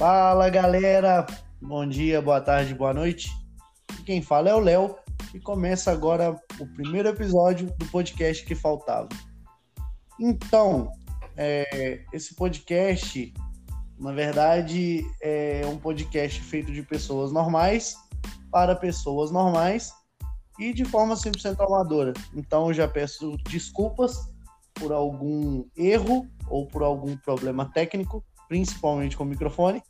Fala, galera! Bom dia, boa tarde, boa noite. Quem fala é o Léo e começa agora o primeiro episódio do podcast que faltava. Então, esse podcast, na verdade, é um podcast feito de pessoas normais para pessoas normais e de forma 100% amadora. Então, eu já peço desculpas por algum erro ou por algum problema técnico, principalmente com o microfone.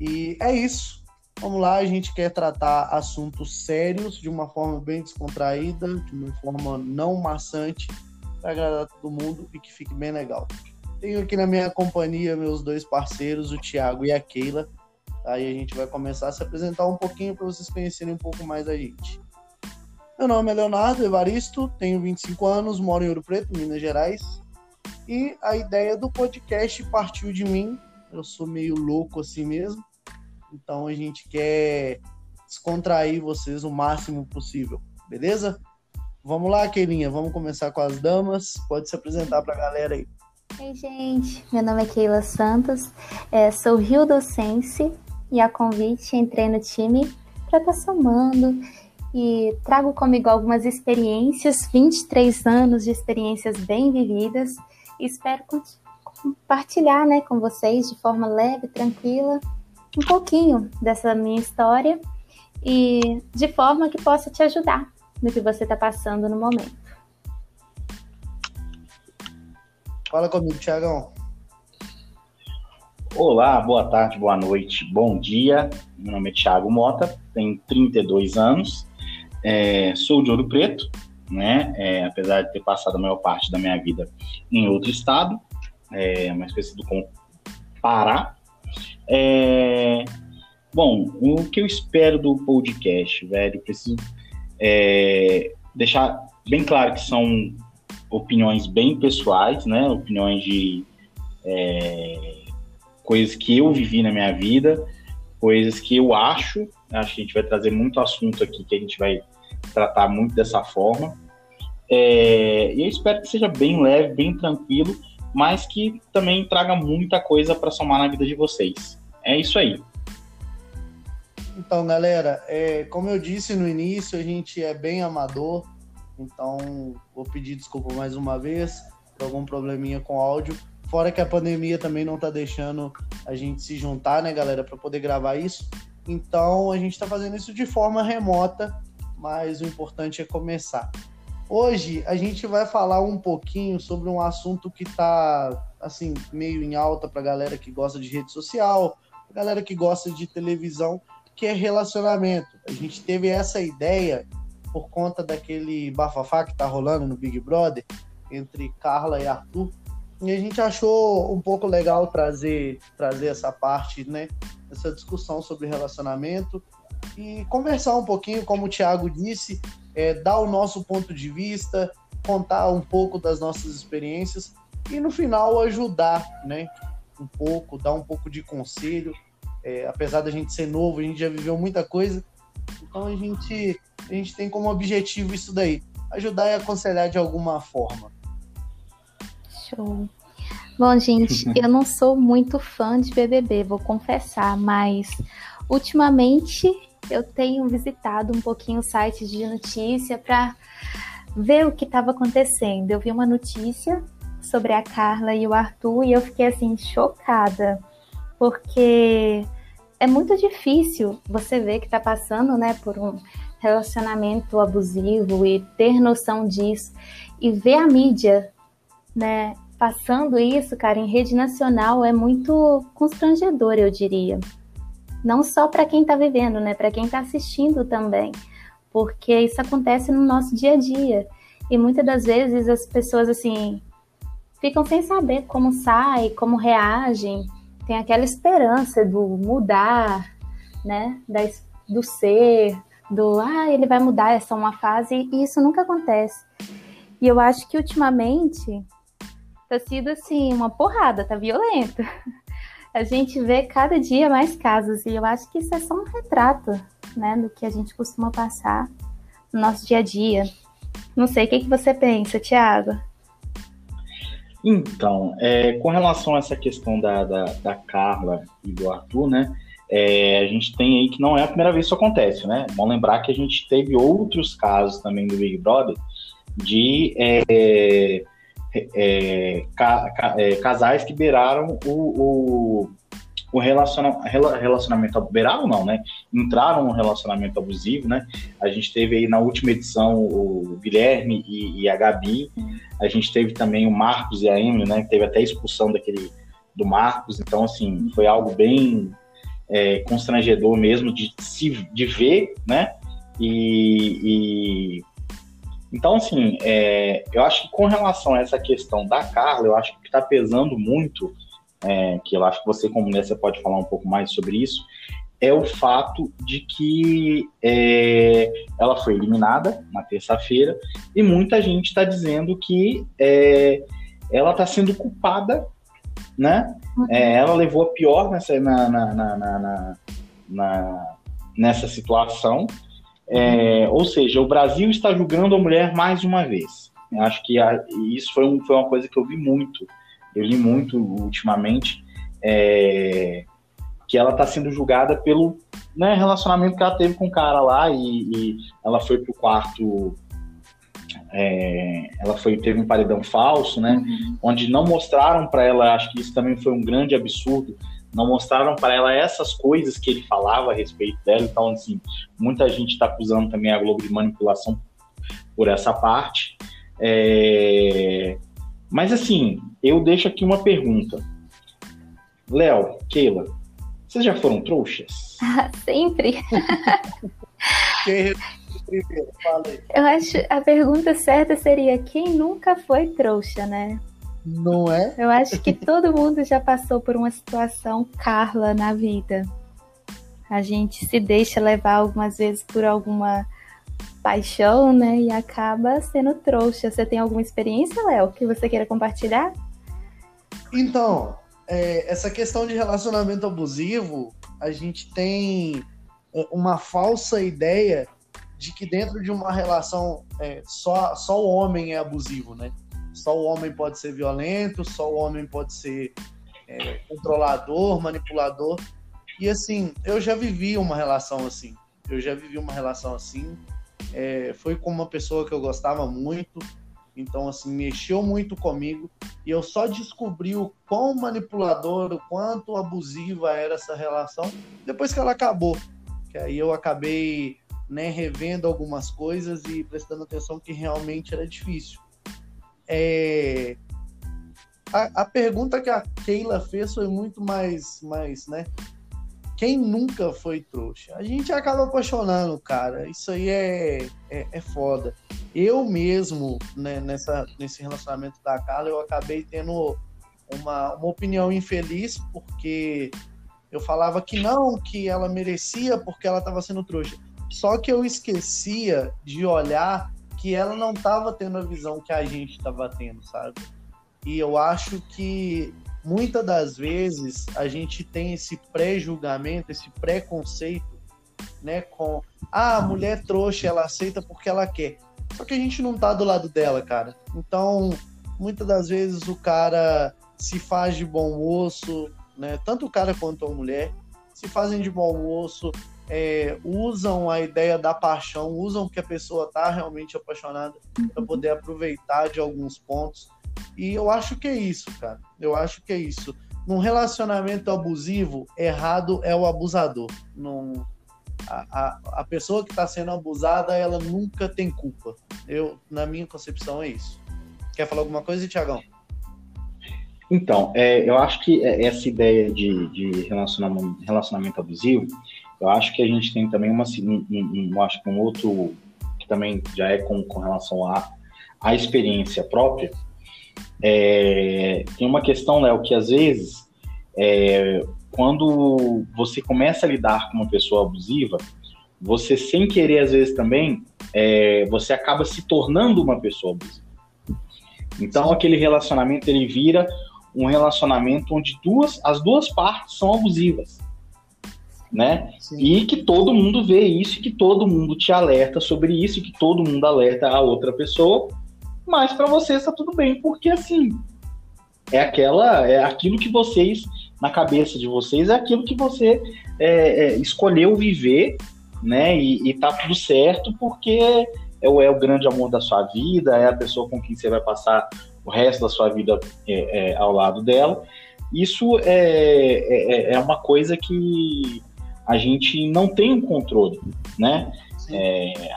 E é isso. Vamos lá, a gente quer tratar assuntos sérios de uma forma bem descontraída, de uma forma não maçante, para agradar todo mundo e que fique bem legal. Tenho aqui na minha companhia meus dois parceiros, o Thiago e a Keila. Aí a gente vai começar a se apresentar um pouquinho para vocês conhecerem um pouco mais a gente. Meu nome é Leonardo Evaristo, tenho 25 anos, moro em Ouro Preto, Minas Gerais. E a ideia do podcast partiu de mim. Eu sou meio louco assim mesmo. Então a gente quer descontrair vocês o máximo possível, beleza? Vamos lá, Keilinha. Vamos começar com as damas. Pode se apresentar pra galera aí. Oi, gente. Meu nome é Keila Santos. Sou rio-docense e a convite entrei no time pra estar somando. E trago comigo algumas experiências, 23 anos de experiências bem vividas. Espero compartilhar, né, com vocês de forma leve, tranquila, um pouquinho dessa minha história e de forma que possa te ajudar no que você está passando no momento. Fala comigo, Thiagão. Olá, boa tarde, boa noite, bom dia. Meu nome é Thiago Mota, tenho 32 anos, sou de Ouro Preto. Né? Apesar de ter passado a maior parte da minha vida em outro estado, mais conhecido como Pará. Bom, o que eu espero do podcast, velho, preciso deixar bem claro que são opiniões bem pessoais, né? Opiniões de coisas que eu vivi na minha vida, coisas que eu acho que a gente vai trazer muito assunto aqui, que a gente vai tratar muito dessa forma, e eu espero que seja bem leve, bem tranquilo, mas que também traga muita coisa para somar na vida de vocês. É isso aí. Então, galera, como eu disse no início, a gente é bem amador, então vou pedir desculpa mais uma vez por algum probleminha com áudio, fora que a pandemia também não tá deixando a gente se juntar, né, galera, para poder gravar isso. Então a gente tá fazendo isso de forma remota, mas o importante é começar. Hoje a gente vai falar um pouquinho sobre um assunto que tá assim, meio em alta pra galera que gosta de rede social, pra galera que gosta de televisão, que é relacionamento. A gente teve essa ideia por conta daquele bafafá que tá rolando no Big Brother entre Carla e Arthur, e a gente achou um pouco legal trazer essa parte, né, essa discussão sobre relacionamento, e conversar um pouquinho, como o Thiago disse, dar o nosso ponto de vista, contar um pouco das nossas experiências e no final ajudar, né, um pouco, dar um pouco de conselho. Apesar da gente ser novo, a gente já viveu muita coisa, então a gente tem como objetivo isso daí, ajudar e aconselhar de alguma forma. Show. Bom, gente, eu não sou muito fã de BBB, vou confessar, mas ultimamente eu tenho visitado um pouquinho o site de notícia para ver o que estava acontecendo. Eu vi uma notícia sobre a Carla e o Arthur e eu fiquei assim chocada, porque é muito difícil você ver que está passando, né, por um relacionamento abusivo e ter noção disso e ver a mídia, né, passando isso, cara, em rede nacional é muito constrangedor, eu diria. Não só para quem está vivendo, né? Para quem está assistindo também, porque isso acontece no nosso dia a dia. E muitas das vezes as pessoas assim ficam sem saber como sai, como reagem. Tem aquela esperança do mudar, né? Do ser, ele vai mudar, é só uma fase. E isso nunca acontece. E eu acho que ultimamente tá sido assim uma porrada, tá violento. A gente vê cada dia mais casos e eu acho que isso é só um retrato, né, do que a gente costuma passar no nosso dia a dia. Não sei, o que você pensa, Thiago? Então, com relação a essa questão da Carla e do Arthur, né? A gente tem aí que não é a primeira vez que isso acontece, né? Bom lembrar que a gente teve outros casos também do Big Brother de casais que beiraram o relacionamento... Beiraram não, né? Entraram no relacionamento abusivo, né? A gente teve aí na última edição o Guilherme e a Gabi. A gente teve também o Marcos e a Emily, né? Teve até a expulsão do Marcos. Então, assim, foi algo bem... constrangedor mesmo de ver, né? Então, assim, eu acho que com relação a essa questão da Carla, eu acho que está pesando muito, que eu acho que você, como mulher, você pode falar um pouco mais sobre isso, é o fato de que ela foi eliminada na terça-feira e muita gente está dizendo que ela está sendo culpada, né? Ela levou a pior nessa situação. Ou seja, o Brasil está julgando a mulher mais uma vez. Eu acho que isso foi uma coisa que eu vi muito. Eu li muito ultimamente, que ela está sendo julgada pelo, né, relacionamento que ela teve com o cara lá, e ela foi pro quarto... teve um paredão falso, né? Uhum. Onde não mostraram para ela, acho que isso também foi um grande absurdo, não mostraram para ela essas coisas que ele falava a respeito dela. Então, assim, muita gente está acusando também a Globo de manipulação por essa parte. Mas, assim, eu deixo aqui uma pergunta. Léo, Keila, vocês já foram trouxas? Sempre! Quem primeiro, falei. Eu acho a pergunta certa seria: quem nunca foi trouxa, né? Não é? Eu acho que todo mundo já passou por uma situação Carla na vida. A gente se deixa levar algumas vezes por alguma paixão, né? E acaba sendo trouxa. Você tem alguma experiência, Léo, que você queira compartilhar? Então, essa questão de relacionamento abusivo, a gente tem uma falsa ideia de que dentro de uma relação só o homem é abusivo, né? Só o homem pode ser violento, só o homem pode ser controlador, manipulador. E, assim, eu já vivi uma relação assim. Foi com uma pessoa que eu gostava muito. Então, assim, mexeu muito comigo. E eu só descobri o quão manipulador, o quanto abusiva era essa relação depois que ela acabou. Que aí eu acabei... né, revendo algumas coisas e prestando atenção que realmente era difícil. A pergunta que a Keila fez foi muito mais, né? Quem nunca foi trouxa? A gente acaba apaixonando, cara. Isso aí é foda. Eu mesmo, né, nesse relacionamento da Carla, eu acabei tendo uma opinião infeliz, porque eu falava que não, que ela merecia porque ela estava sendo trouxa. Só que eu esquecia de olhar que ela não estava tendo a visão que a gente estava tendo, sabe? E eu acho que muitas das vezes a gente tem esse pré-julgamento, esse preconceito, né? Com a mulher trouxa, ela aceita porque ela quer. Só que a gente não tá do lado dela, cara. Então, muitas das vezes o cara se faz de bom moço, né? Tanto o cara quanto a mulher se fazem de bom moço. Usam a ideia da paixão, usam que a pessoa está realmente apaixonada para poder aproveitar de alguns pontos. E eu acho que é isso, cara. Num relacionamento abusivo, errado é o abusador. A pessoa que está sendo abusada, ela nunca tem culpa. Na minha concepção, é isso. Quer falar alguma coisa, Thiagão? Então, eu acho que essa ideia de relacionamento abusivo, eu acho que a gente tem também um outro, que também já é com relação à experiência própria. Tem uma questão, Léo, que às vezes, quando você começa a lidar com uma pessoa abusiva, você sem querer, às vezes também, você acaba se tornando uma pessoa abusiva. Então, aquele relacionamento, ele vira um relacionamento onde as duas partes são abusivas. Né? E que todo mundo vê isso, que todo mundo te alerta sobre isso, que todo mundo alerta a outra pessoa, mas pra você está tudo bem, porque assim É aquilo que vocês, na cabeça de vocês, é aquilo que você escolheu viver, né? E tá tudo certo, porque é o grande amor da sua vida, é a pessoa com quem você vai passar o resto da sua vida ao lado dela. Isso é uma coisa que a gente não tem um controle, né?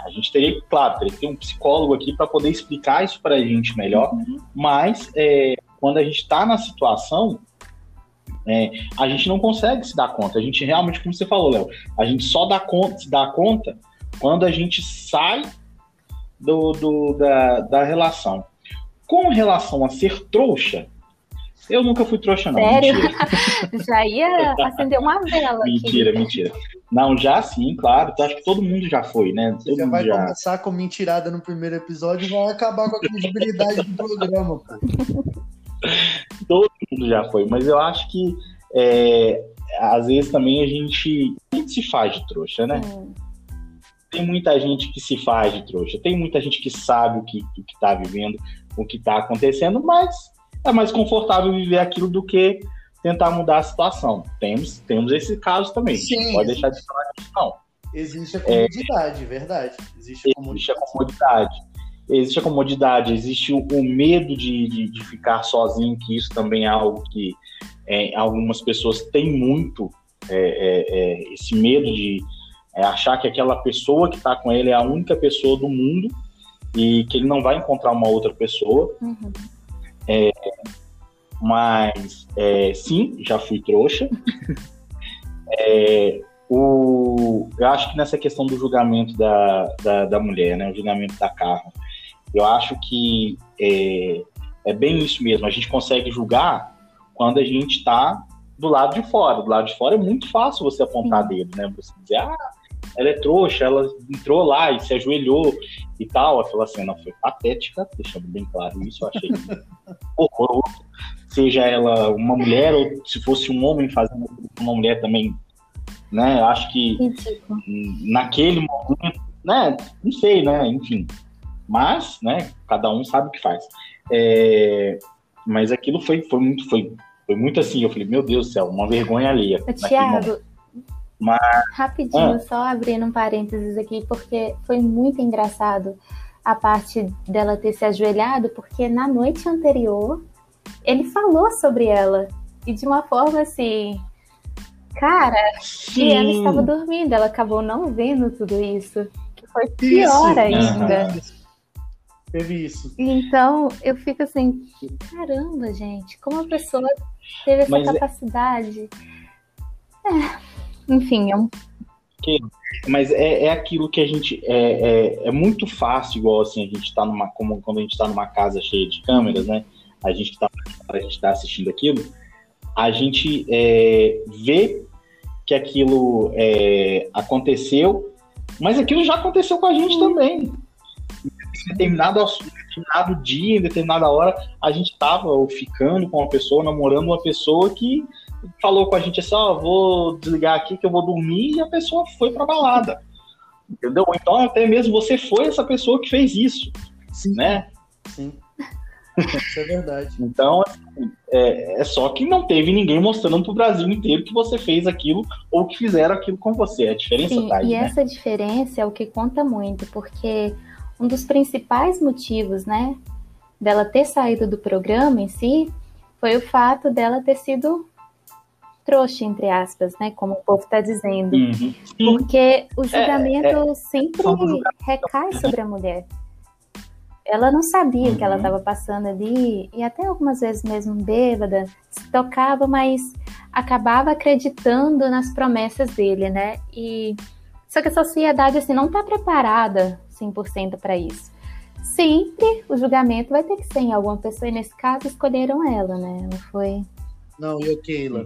A gente teria, claro, teria que ter um psicólogo aqui para poder explicar isso para a gente melhor, mas quando a gente está na situação, a gente não consegue se dar conta. A gente realmente, como você falou, Léo, a gente só se dá conta quando a gente sai da relação. Com relação a ser trouxa, eu nunca fui trouxa, não. Sério? Mentira. Já ia acender uma vela. Mentira. Não, já sim, claro. Acho que todo mundo já foi, né? Você já vai começar com mentirada no primeiro episódio e vai acabar com a credibilidade do programa, pô. Todo mundo já foi, mas eu acho que às vezes também a gente se faz de trouxa, né? Tem muita gente que se faz de trouxa, tem muita gente que sabe o que tá vivendo, o que tá acontecendo, mas é mais confortável viver aquilo do que tentar mudar a situação. Temos esse caso também. Sim, pode deixar de falar disso, não. Existe a comodidade, verdade. Existe a comodidade, existe o medo de ficar sozinho, que isso também é algo que algumas pessoas têm muito, esse medo de achar que aquela pessoa que está com ele é a única pessoa do mundo e que ele não vai encontrar uma outra pessoa. Uhum. Mas sim, já fui trouxa. Eu acho que nessa questão do julgamento da mulher, né, o julgamento da Carla, eu acho que é bem isso mesmo. A gente consegue julgar quando a gente está do lado de fora. Do lado de fora é muito fácil você apontar dedo, né? Você dizer, ela é trouxa, ela entrou lá e se ajoelhou e tal. Aquela cena foi patética, deixando bem claro isso, eu achei horroroso. Seja ela uma mulher ou se fosse um homem fazendo uma mulher também, né? Acho que naquele momento, né? Não sei, né? Enfim. Mas, né? Cada um sabe o que faz. Mas aquilo foi muito assim. Eu falei, meu Deus do céu, uma vergonha alheia. Thiago, mas rapidinho, só abrindo um parênteses aqui, porque foi muito engraçado a parte dela ter se ajoelhado, porque na noite anterior ele falou sobre ela, e de uma forma assim, cara, sim, e ela estava dormindo, ela acabou não vendo tudo isso, que foi pior ainda. Teve isso. Então, eu fico assim, caramba, gente, como a pessoa teve essa capacidade. Enfim, mas é aquilo que a gente é muito fácil, igual assim, quando a gente está numa casa cheia de câmeras, né? A gente tá assistindo aquilo, a gente vê que aquilo aconteceu, mas aquilo já aconteceu com a gente também. Em determinado dia, em determinada hora, a gente estava ficando com uma pessoa, namorando uma pessoa que falou com a gente assim, vou desligar aqui que eu vou dormir, e a pessoa foi pra balada, entendeu? Então até mesmo você foi essa pessoa que fez isso. Sim, né? Sim, isso é verdade. Então assim, só que não teve ninguém mostrando pro Brasil inteiro que você fez aquilo ou que fizeram aquilo com você. A diferença tá aí, e né? Essa diferença é o que conta muito, porque um dos principais motivos, né, dela ter saído do programa em si, foi o fato dela ter sido trouxa, entre aspas, né, como o povo está dizendo. Uhum. Porque o julgamento sempre recai sobre a mulher. Ela não sabia o que ela estava passando ali, e até algumas vezes mesmo bêbada, se tocava, mas acabava acreditando nas promessas dele, né? Só que a sociedade assim, não está preparada 100% para isso. Sempre o julgamento vai ter que ser em alguma pessoa, e nesse caso escolheram ela, né? Ela foi... Não, e o Keila?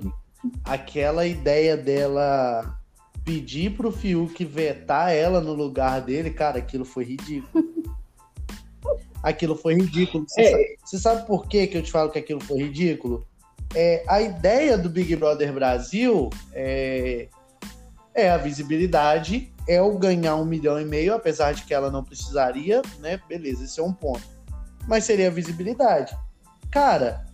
Aquela ideia dela pedir pro Fiuk vetar ela no lugar dele, cara, aquilo foi ridículo. Aquilo foi ridículo. Você sabe por que eu te falo que aquilo foi ridículo? A ideia do Big Brother Brasil é a visibilidade, é o ganhar 1,5 milhão, apesar de que ela não precisaria, né? Beleza, esse é um ponto. Mas seria a visibilidade. Cara...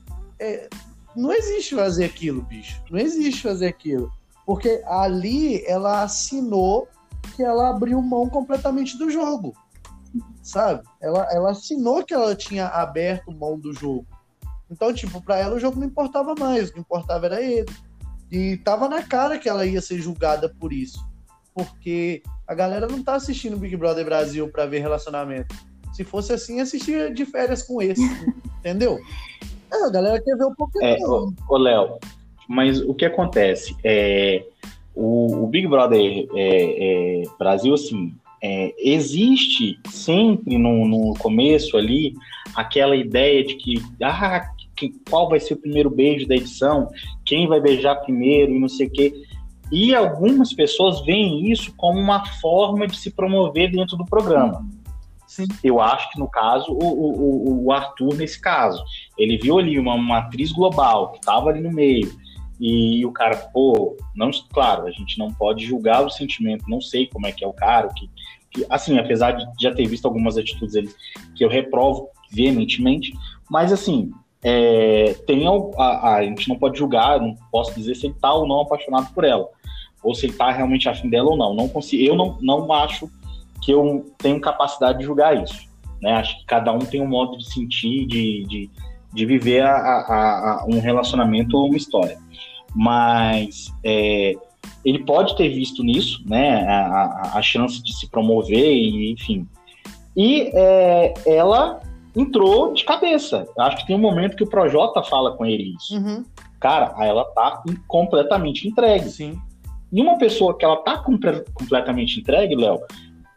não existe fazer aquilo, bicho. Não existe fazer aquilo. Porque ali ela assinou que ela abriu mão completamente do jogo, sabe? Ela assinou que ela tinha aberto mão do jogo. Então, tipo, pra ela o jogo não importava mais. O que importava era ele. E tava na cara que ela ia ser julgada por isso. Porque a galera não tá assistindo Big Brother Brasil pra ver relacionamento. Se fosse assim, assistia De Férias com Esse. Entendeu? A galera quer ver um pouquinho. Ô, Léo, mas o que acontece? O Big Brother Brasil, assim, existe sempre no começo ali aquela ideia de que qual vai ser o primeiro beijo da edição, quem vai beijar primeiro e não sei o quê. E algumas pessoas veem isso como uma forma de se promover dentro do programa. Sim. Eu acho que, no caso, o Arthur, nesse caso, ele viu ali uma atriz global que estava ali no meio, e o cara, claro, a gente não pode julgar o sentimento, não sei como é que é o cara, que assim, apesar de já ter visto algumas atitudes ali que eu reprovo veementemente, mas assim, a gente não pode julgar, não posso dizer se ele tá ou não apaixonado por ela, ou se ele tá realmente afim dela ou não. Não consigo, eu não acho que eu tenho capacidade de julgar isso, né? Acho que cada um tem um modo de sentir, de viver um relacionamento ou uma história. Mas ele pode ter visto nisso, né, a chance de se promover, e, enfim. E ela entrou de cabeça. Eu acho que tem um momento que o Projota fala com ele isso. Uhum. Cara, aí ela tá completamente entregue. Sim. E uma pessoa que ela tá completamente entregue, Léo,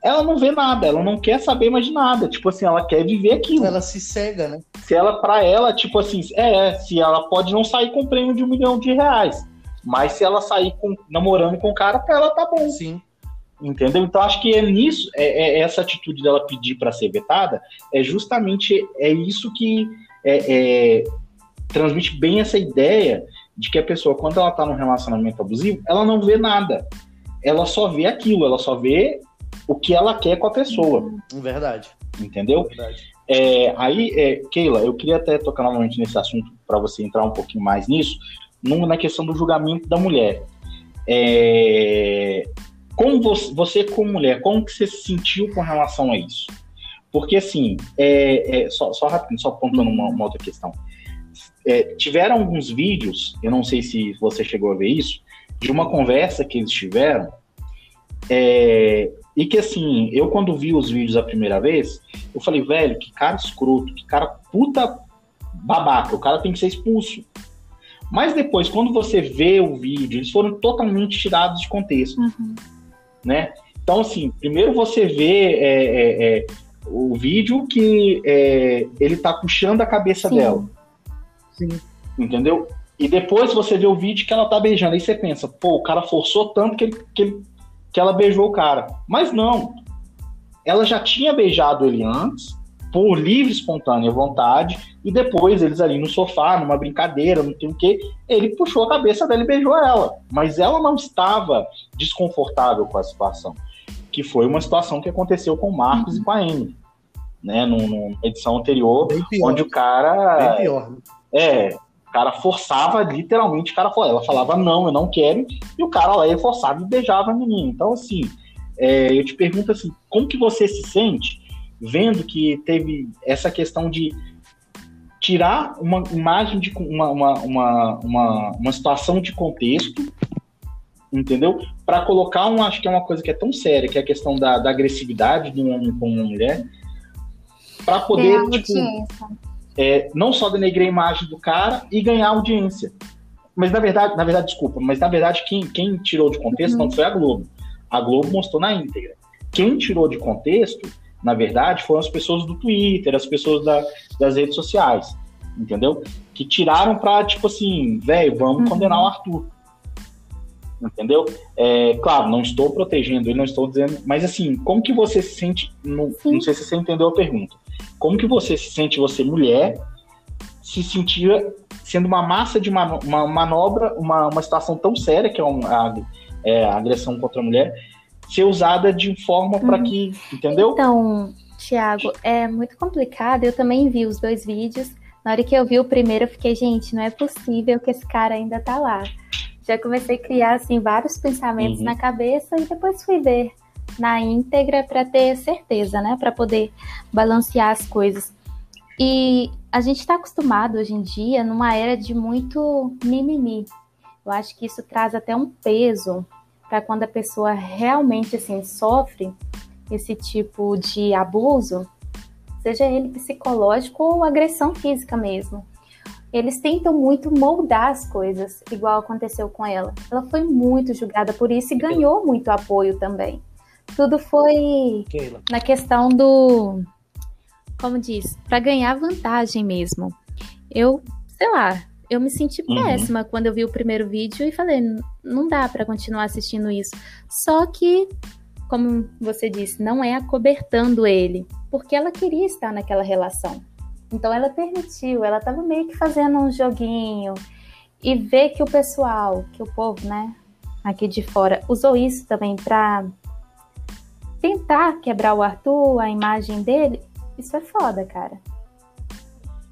ela não vê nada, ela não quer saber mais de nada. Tipo assim, ela quer viver aquilo. Ela se cega, né? Se ela, pra ela, tipo assim, se ela pode não sair com prêmio de R$1 milhão, mas se ela sair namorando com o cara, pra ela tá bom. Sim. Entendeu? Então acho que nisso, essa atitude dela pedir pra ser vetada, justamente isso que transmite bem essa ideia de que a pessoa, quando ela tá num relacionamento abusivo, ela não vê nada. Ela só vê aquilo, ela só vê o que ela quer com a pessoa. Verdade. Entendeu? Verdade. Keila, eu queria até tocar novamente nesse assunto para você entrar um pouquinho mais nisso, na questão do julgamento da mulher. Como você como mulher, como que você se sentiu com relação a isso? Porque assim, só rapidinho, só apontando uma outra questão. Tiveram alguns vídeos, eu não sei se você chegou a ver isso, de uma conversa que eles tiveram, e que assim, eu quando vi os vídeos a primeira vez, eu falei, velho, que cara escroto, que cara puta babaca, o cara tem que ser expulso. Mas depois, quando você vê o vídeo, eles foram totalmente tirados de contexto. Uhum. Né? Então assim, primeiro você vê o vídeo que ele tá puxando a cabeça. Sim. Dela. Sim. Entendeu? E depois você vê o vídeo que ela tá beijando, aí você pensa, o cara forçou tanto que ela beijou o cara. Mas não. Ela já tinha beijado ele antes, por livre, espontânea vontade, e depois eles ali no sofá, numa brincadeira, não tem o quê, ele puxou a cabeça dela e beijou ela. Mas ela não estava desconfortável com a situação, que foi uma situação que aconteceu com o Marcos e com a Emily, né, numa edição anterior, bem pior, onde o cara... Bem pior. O cara forçava, literalmente, ela falava, não, eu não quero, e o cara lá ia forçado e beijava a menina. Então, assim, eu te pergunto assim, como que você se sente vendo que teve essa questão de tirar uma imagem de uma situação de contexto, entendeu? Para colocar, acho que é uma coisa que é tão séria, que é a questão da agressividade de um homem com uma mulher, para poder... não só denegrir a imagem do cara e ganhar audiência. Mas na verdade, quem tirou de contexto não foi a Globo. A Globo mostrou na íntegra. Quem tirou de contexto, na verdade, foram as pessoas do Twitter, as pessoas das redes sociais, entendeu? Que tiraram pra, tipo assim, velho, vamos condenar o Arthur. Entendeu? Claro, não estou protegendo ele, não estou dizendo... Mas assim, como que você se sente... Não sei se você entendeu a pergunta. Como que você se sente, você mulher, se sentia sendo uma massa de manobra, uma situação tão séria, que é a agressão contra a mulher, ser usada de forma para que... Entendeu? Então, Thiago, é muito complicado. Eu também vi os dois vídeos. Na hora que eu vi o primeiro, eu fiquei, gente, não é possível que esse cara ainda tá lá. Já comecei a criar, assim, vários pensamentos na cabeça e depois fui ver na íntegra para ter certeza, né? Para poder balancear as coisas. E a gente está acostumado hoje em dia numa era de muito mimimi. Eu acho que isso traz até um peso para quando a pessoa realmente, assim, sofre esse tipo de abuso, seja ele psicológico ou agressão física mesmo. Eles tentam muito moldar as coisas, igual aconteceu com ela. Ela foi muito julgada por isso e ganhou muito apoio também. Tudo foi na questão do... Como diz? Para ganhar vantagem mesmo. Eu, sei lá, eu me senti péssima quando eu vi o primeiro vídeo e falei, não dá para continuar assistindo isso. Só que, como você disse, não é acobertando ele. Porque ela queria estar naquela relação. Então ela permitiu, ela estava meio que fazendo um joguinho. E ver que o pessoal, que o povo, né, aqui de fora, usou isso também para tentar quebrar o Arthur, a imagem dele, isso é foda, cara.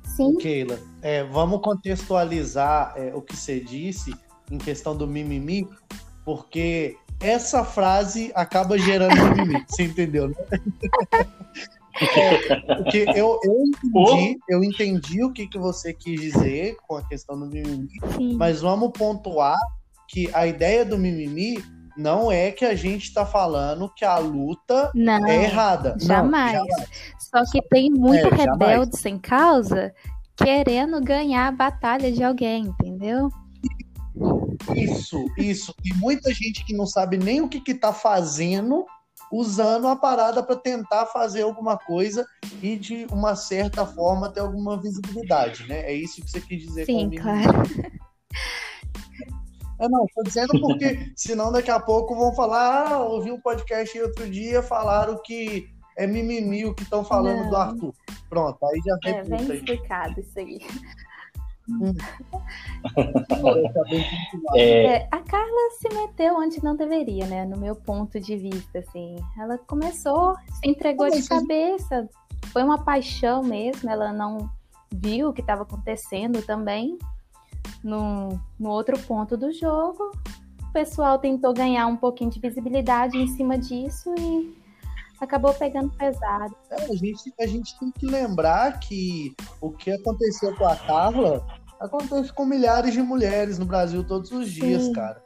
Sim. Keila, vamos contextualizar o que você disse em questão do mimimi, porque essa frase acaba gerando mimimi, você entendeu, né? Porque eu entendi o que você quis dizer com a questão do mimimi. Sim. Mas vamos pontuar que a ideia do mimimi não é que a gente tá falando que a luta é errada. Jamais. Só que tem muito rebelde sem causa querendo ganhar a batalha de alguém, entendeu? Isso. Tem muita gente que não sabe nem o que tá fazendo, usando a parada para tentar fazer alguma coisa e, de uma certa forma, ter alguma visibilidade, né? É isso que você quis dizer comigo. Sim, claro. Não, estou dizendo porque, senão daqui a pouco vão falar, ouvi um podcast aí outro dia, falaram que é mimimi o que estão falando do Arthur. Pronto, aí já tem bem aí. Explicado isso aí. A Carla se meteu onde não deveria, né? No meu ponto de vista, assim, ela começou, se entregou de cabeça, foi uma paixão mesmo. Ela não viu o que estava acontecendo também. No outro ponto do jogo, o pessoal tentou ganhar um pouquinho de visibilidade em cima disso e acabou pegando pesado. A gente tem que lembrar que o que aconteceu com a Carla acontece com milhares de mulheres no Brasil todos os dias, cara.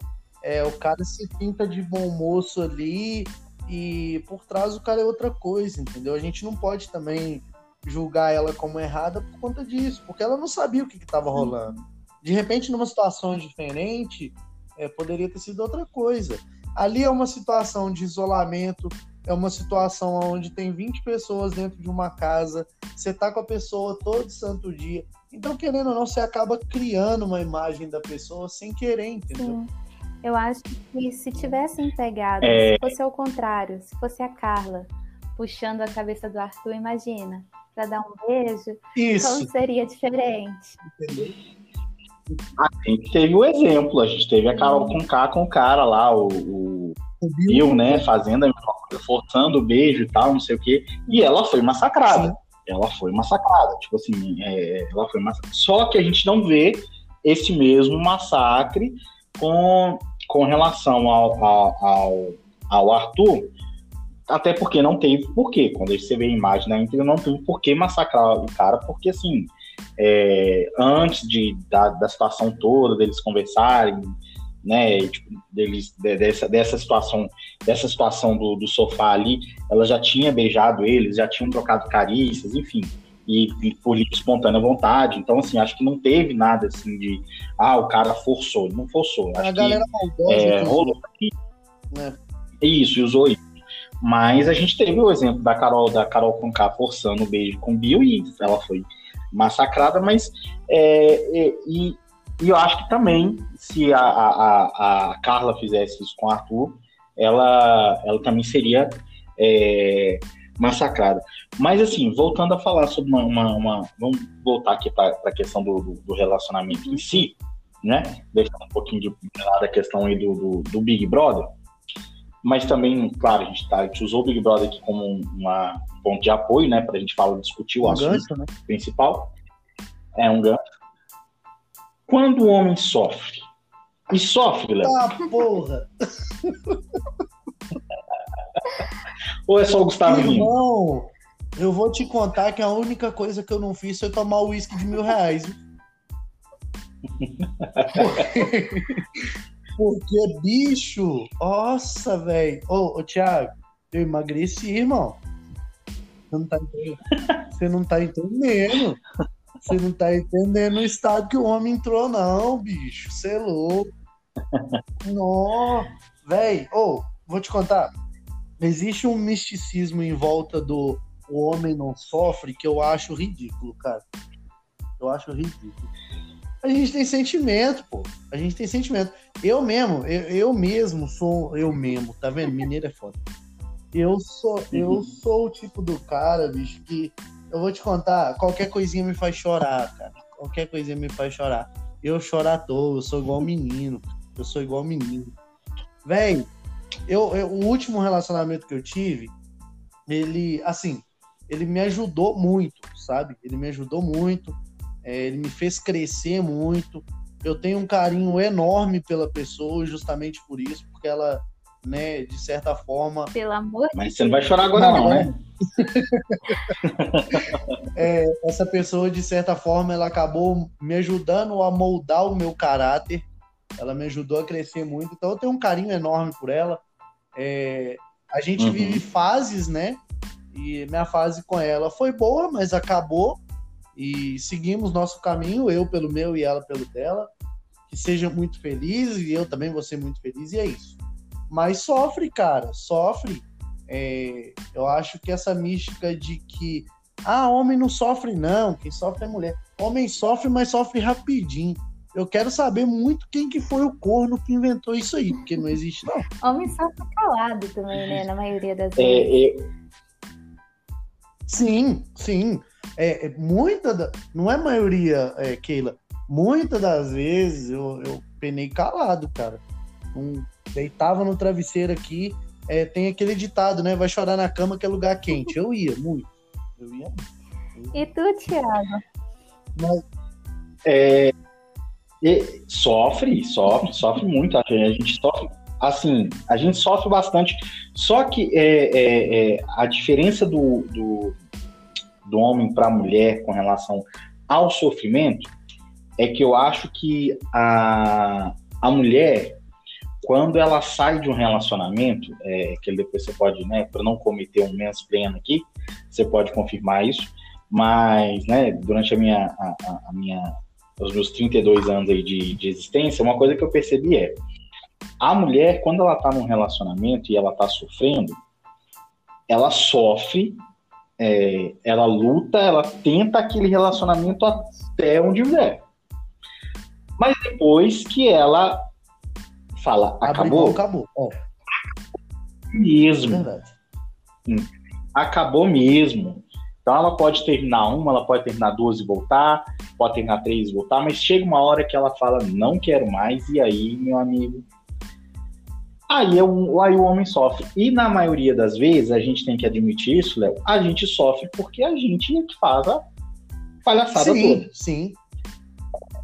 O cara se pinta de bom moço ali e por trás o cara é outra coisa, entendeu? A gente não pode também julgar ela como errada por conta disso, porque ela não sabia o que estava rolando. De repente, numa situação diferente, poderia ter sido outra coisa. Ali é uma situação de isolamento, é uma situação onde tem 20 pessoas dentro de uma casa, você tá com a pessoa todo santo dia. Então, querendo ou não, você acaba criando uma imagem da pessoa sem querer, entendeu? Sim. Eu acho que se tivessem pegado, se fosse ao contrário, se fosse a Carla puxando a cabeça do Arthur, imagina, para dar um beijo, como seria diferente. Entendeu? A gente teve o exemplo, a gente teve a Karol Conká com o cara lá, o Bil, né, fazendo a mesma coisa, forçando o beijo e tal, não sei o quê, e ela foi massacrada. Sim. Ela foi massacrada, tipo assim, ela foi massacrada. Só que a gente não vê esse mesmo massacre com relação ao Arthur, até porque não tem porquê. Quando você vê a imagem na íntegra, não tem porquê massacrar o cara, porque assim, antes da situação toda, deles conversarem, né, tipo, dessa situação do sofá ali, ela já tinha beijado eles, já tinham trocado carícias, enfim, e por livre espontânea vontade. Então, assim, acho que não teve nada assim de, o cara forçou, não forçou. Acho a galera maldosa rolou aqui. Isso, usou isso. Mas a gente teve o exemplo da Karol Conká forçando o beijo com o Bill e ela foi massacrada, mas e eu acho que também se a Carla fizesse isso com o Arthur, ela também seria massacrada. Mas assim, voltando a falar sobre vamos voltar aqui para a questão do relacionamento em si, né? Deixar um pouquinho de lado a questão aí do Big Brother, mas também, claro, a gente usou o Big Brother aqui como um ponto de apoio, né, pra gente discutir o assunto principal. É um gancho. Quando o homem sofre, e sofre, Léo. Ah, porra! Ou é só o Gustavo Lima? Não, eu vou te contar que a única coisa que eu não fiz foi tomar o uísque de R$1.000. Porque, bicho, nossa, velho. Ô, Thiago, eu emagreci, irmão. Você não tá entendendo. Você não tá entendendo o estado que o homem entrou, não, bicho. Você é louco. Nossa, velho. Ô, vou te contar. Existe um misticismo em volta do o homem não sofre que eu acho ridículo, cara. Eu acho ridículo. A gente tem sentimento, pô. A gente tem sentimento. Eu mesmo sou... Eu mesmo, tá vendo? Mineiro é foda. Eu sou o tipo do cara, bicho, que... Eu vou te contar, qualquer coisinha me faz chorar, cara. Qualquer coisinha me faz chorar. Eu choro à toa, eu sou igual menino. Véi, o último relacionamento que eu tive, ele me ajudou muito, sabe? Ele me ajudou muito. Ele me fez crescer muito. Eu tenho um carinho enorme pela pessoa, justamente por isso, porque ela, né, de certa forma... Pelo amor de Deus. Mas você não vai chorar agora não, né? Essa pessoa, de certa forma, ela acabou me ajudando a moldar o meu caráter. Ela me ajudou a crescer muito. Então, eu tenho um carinho enorme por ela. A gente vive fases, né? E minha fase com ela foi boa, mas acabou. E seguimos nosso caminho, eu pelo meu e ela pelo dela. Que seja muito feliz e eu também vou ser muito feliz, e é isso. Mas sofre, cara, sofre. Eu acho que essa mística de que homem não sofre não, quem sofre é mulher. Homem sofre, mas sofre rapidinho. Eu quero saber muito quem que foi o corno que inventou isso aí, porque não existe não. Homem sofre calado também, né, na maioria das vezes. Sim. Não é maioria, Keila. Muitas das vezes eu penei calado, cara. Deitava no travesseiro aqui. Tem aquele ditado, né? Vai chorar na cama que é lugar quente. Eu ia muito. E tu, Thiago? Mas... Sofre muito. A gente sofre bastante. Só que a diferença do homem para a mulher com relação ao sofrimento é que eu acho que a mulher, quando ela sai de um relacionamento, que depois você pode, né, para não cometer um mens pleno aqui, você pode confirmar isso, mas, né, durante os meus 32 anos aí de existência, uma coisa que eu percebi é a mulher, quando ela está num relacionamento e ela está sofrendo, ela sofre, ela luta, ela tenta aquele relacionamento até onde vier. Mas depois que ela fala, acabou. Mesmo. Acabou mesmo. Então ela pode terminar uma, ela pode terminar duas e voltar, pode terminar três e voltar, mas chega uma hora que ela fala, não quero mais, e aí, meu amigo... Aí o homem sofre. E na maioria das vezes, a gente tem que admitir isso, Léo, a gente sofre porque a gente é que faz a palhaçada toda. Sim.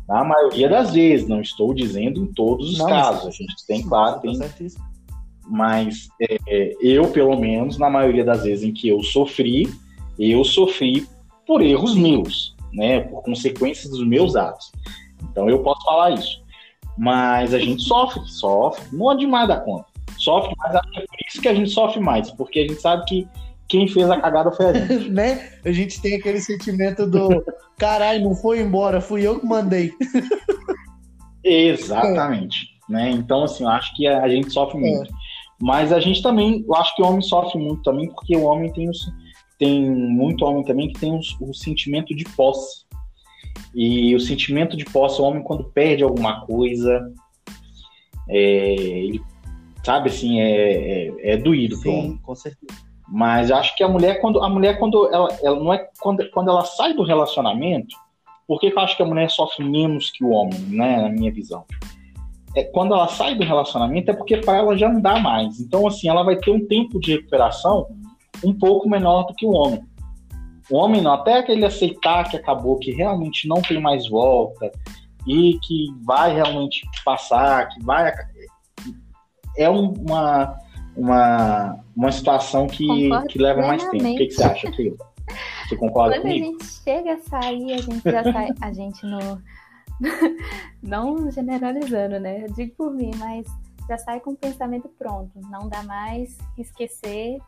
Na maioria das vezes, não estou dizendo em todos os casos. A gente tem, claro, tem. Mas eu, pelo menos, na maioria das vezes em que eu sofri por erros meus, né? Por consequências dos meus atos. Então eu posso falar isso. Mas a gente sofre, não é demais da conta. Sofre, mas acho que é por isso que a gente sofre mais, porque a gente sabe que quem fez a cagada foi a gente. Né? A gente tem aquele sentimento do caralho, não foi embora, fui eu que mandei. Exatamente. Né? Então, assim, eu acho que a gente sofre muito. Mas a gente também, eu acho que o homem sofre muito também, porque o homem tem muito homem também que tem o sentimento de posse. E o sentimento de posse, o homem, quando perde alguma coisa, ele, sabe, assim, é doído pro homem. Sim, com certeza. Mas acho que a mulher, quando ela sai do relacionamento, por que eu acho que a mulher sofre menos que o homem, né, na minha visão? Quando ela sai do relacionamento é porque para ela já não dá mais. Então, assim, ela vai ter um tempo de recuperação um pouco menor do que o homem. homem não, até ele aceitar que acabou, que realmente não tem mais volta e que vai realmente passar, que vai... É uma situação que leva mais tempo. O que você acha, Keila? Você concorda comigo? Quando a gente chega a sair, a gente já sai... A gente não generalizando, né? Eu digo por mim, mas já sai com o pensamento pronto. Não dá mais, esquecer.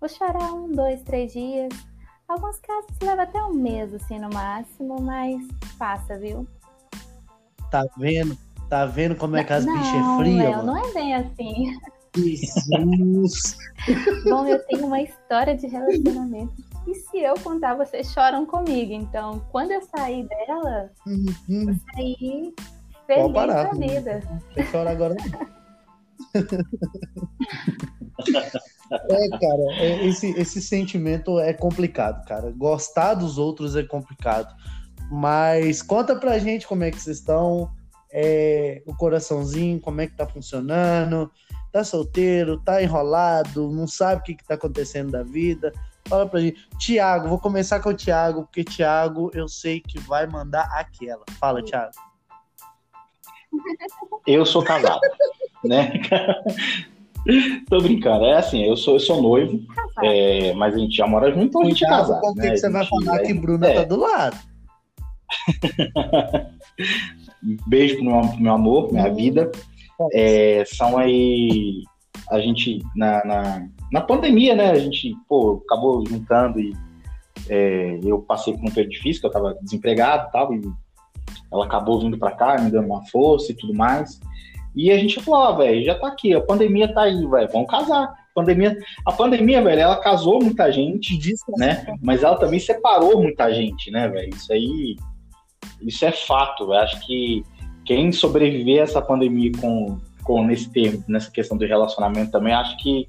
Vou chorar 1, 2, 3 dias. Alguns casos leva até um mês, assim, no máximo, mas passa, viu? Tá vendo? Tá vendo como é que as bichas é fria? Não, não é bem assim. Jesus! Bom, eu tenho uma história de relacionamento. E se eu contar, vocês choram comigo. Então, quando eu saí dela, eu saí feliz da vida. Você chora agora não. É, cara, esse sentimento é complicado, cara. Gostar dos outros é complicado. Mas conta pra gente como é que vocês estão, o coraçãozinho, como é que tá funcionando. Tá solteiro, tá enrolado, não sabe o que tá acontecendo da vida. Fala pra gente. Thiago, vou começar com o Thiago, porque Thiago eu sei que vai mandar aquela. Fala, Thiago. Eu sou casado, né? Tô brincando, é assim, eu sou noivo, mas a gente já mora junto, então a gente é casado. Por que você vai falar que Bruna tá do lado? Beijo pro meu amor, minha vida. A gente na pandemia, né? A gente acabou juntando e eu passei por um período difícil, que eu tava desempregado e tal, e ela acabou vindo pra cá, me dando uma força e tudo mais. E a gente falou, velho, já tá aqui, a pandemia tá aí, velho, vamos casar. A pandemia, velho, ela casou muita gente, né? Mas ela também separou muita gente, né, velho? Isso é fato, véio. Acho que quem sobreviver a essa pandemia nessa questão do relacionamento também, acho que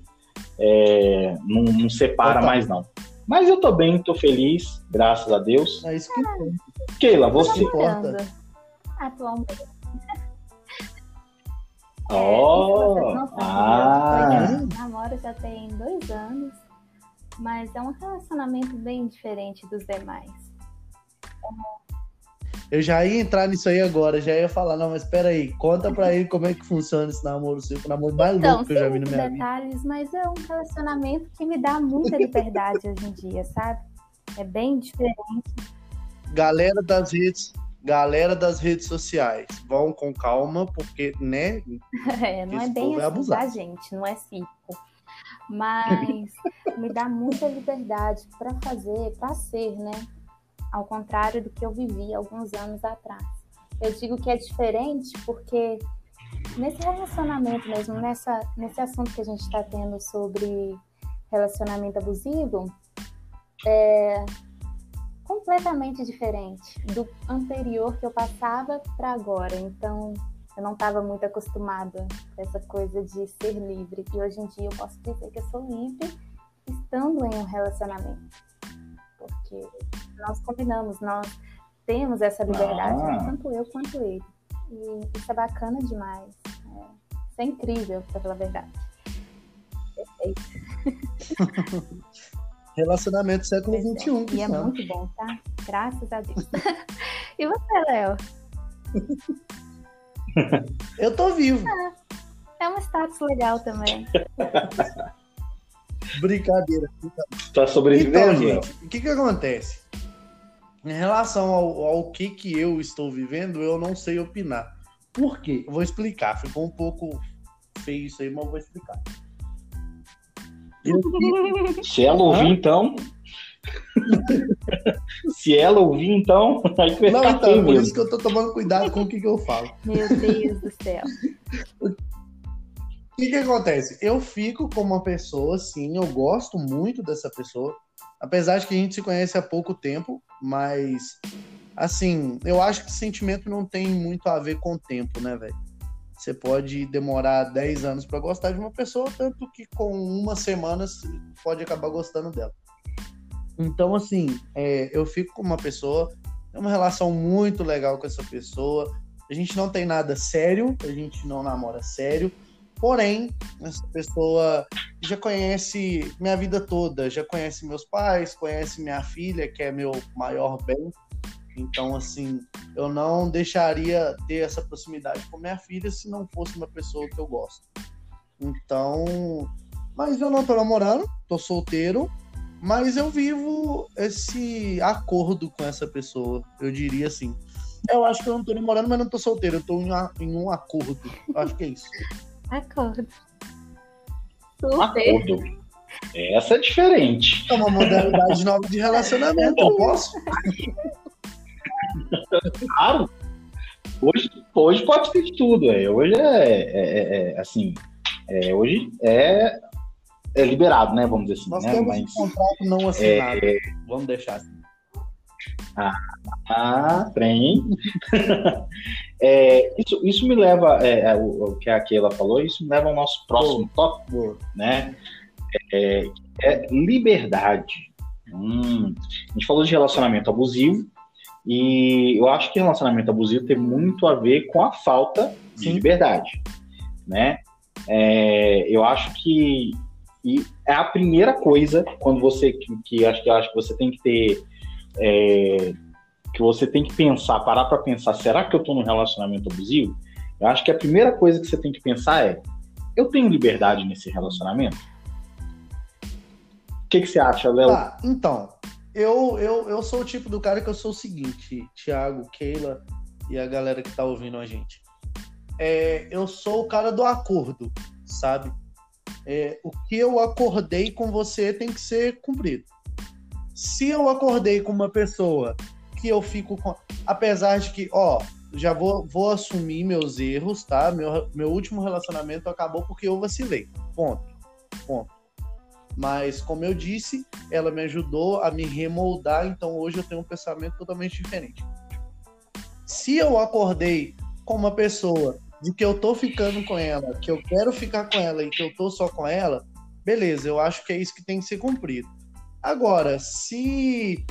não separa mais, não. Mas eu tô bem, tô feliz, graças a Deus. É isso que importa. Keila, você... Atualmente. Namoro já tem 2 anos, mas é um relacionamento bem diferente dos demais. Eu já ia entrar nisso aí agora, já ia falar, não, mas peraí, conta pra ele como é que funciona esse namoro seu, o namoro mais louco que eu já vi na minha vida. Mas é um relacionamento que me dá muita liberdade hoje em dia, sabe? É bem diferente. Galera das redes sociais, vão com calma, porque, né? Não é bem assim, tá, gente? Não é cívico. Mas me dá muita liberdade pra fazer, pra ser, né? Ao contrário do que eu vivi alguns anos atrás. Eu digo que é diferente porque nesse relacionamento mesmo, nesse assunto que a gente está tendo sobre relacionamento abusivo, é completamente diferente do anterior que eu passava para agora. Então, eu não estava muito acostumada com essa coisa de ser livre. E hoje em dia eu posso dizer que eu sou livre estando em um relacionamento. Porque... nós combinamos, nós temos essa liberdade, né? Tanto eu quanto ele. E isso é bacana demais. Né? Isso é incrível, pra falar a verdade. Perfeito. Relacionamento século XXI. E é muito bom, tá? Graças a Deus. E você, Léo? Eu tô vivo. É um status legal também. Brincadeira. Tá sobrevivendo? Então, gente, o que acontece? Em relação ao que eu estou vivendo, eu não sei opinar. Por quê? Eu vou explicar. Ficou um pouco feio isso aí, mas eu vou explicar. Se ela ouvir, então... aí vai ficar feio mesmo. Por isso que eu tô tomando cuidado com o que eu falo. Meu Deus do céu. O que acontece? Eu fico com uma pessoa, sim, eu gosto muito dessa pessoa. Apesar de que a gente se conhece há pouco tempo, mas, assim, eu acho que sentimento não tem muito a ver com o tempo, né, velho? Você pode demorar 10 anos pra gostar de uma pessoa, tanto que com uma semana você pode acabar gostando dela. Então, assim, eu fico com uma pessoa, é uma relação muito legal com essa pessoa, a gente não tem nada sério, a gente não namora sério, Porém, essa pessoa já conhece minha vida toda, já conhece meus pais, conhece minha filha, que é meu maior bem. Então, assim, eu não deixaria ter essa proximidade com minha filha se não fosse uma pessoa que eu gosto. Então, mas eu não tô namorando, tô solteiro, mas eu vivo esse acordo com essa pessoa, eu diria assim. Eu acho que eu não tô namorando, mas não tô solteiro, eu tô em um acordo, eu acho que é isso. Acordo. Solteiro. Acordo. Essa é diferente. É uma modalidade nova de relacionamento, eu posso? Claro. Hoje pode ter de tudo, é. Hoje é assim, hoje é liberado, né? Vamos dizer assim. Nós temos um contrato não assinado. Vamos deixar assim. Trem. Isso me leva, o que a Keila falou, isso me leva ao nosso próximo tópico, né? É liberdade. A gente falou de relacionamento abusivo. E eu acho que relacionamento abusivo tem muito a ver com a falta de liberdade, né? Eu acho que é a primeira coisa quando você que eu acho que você tem que ter que você tem que pensar, parar para pensar, será que eu tô num relacionamento abusivo? Eu acho que a primeira coisa que você tem que pensar é: eu tenho liberdade nesse relacionamento? O que você acha, Léo? Tá, então, eu sou o tipo do cara que eu sou o seguinte, Thiago, Keila e a galera que tá ouvindo a gente. Eu sou o cara do acordo, sabe? O que eu acordei com você tem que ser cumprido. Se eu acordei com uma pessoa que eu fico com... Apesar de que, já vou assumir meus erros, tá? Meu último relacionamento acabou porque eu vacilei. Ponto. Mas, como eu disse, ela me ajudou a me remoldar, então hoje eu tenho um pensamento totalmente diferente. Se eu acordei com uma pessoa de que eu tô ficando com ela, que eu quero ficar com ela e que eu tô só com ela, beleza, eu acho que é isso que tem que ser cumprido. Agora, se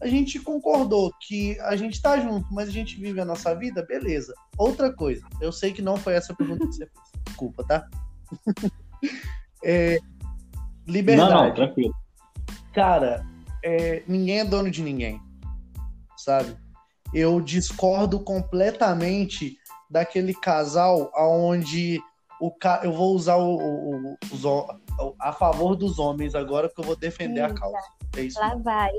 a gente concordou que a gente tá junto, mas a gente vive a nossa vida, beleza. Outra coisa, eu sei que não foi essa a pergunta que você fez, desculpa, tá? Liberdade. Não, tranquilo. Cara, ninguém é dono de ninguém, sabe? Eu discordo completamente daquele casal onde eu vou usar a favor dos homens agora, porque eu vou defender a causa. É isso. Lá vai.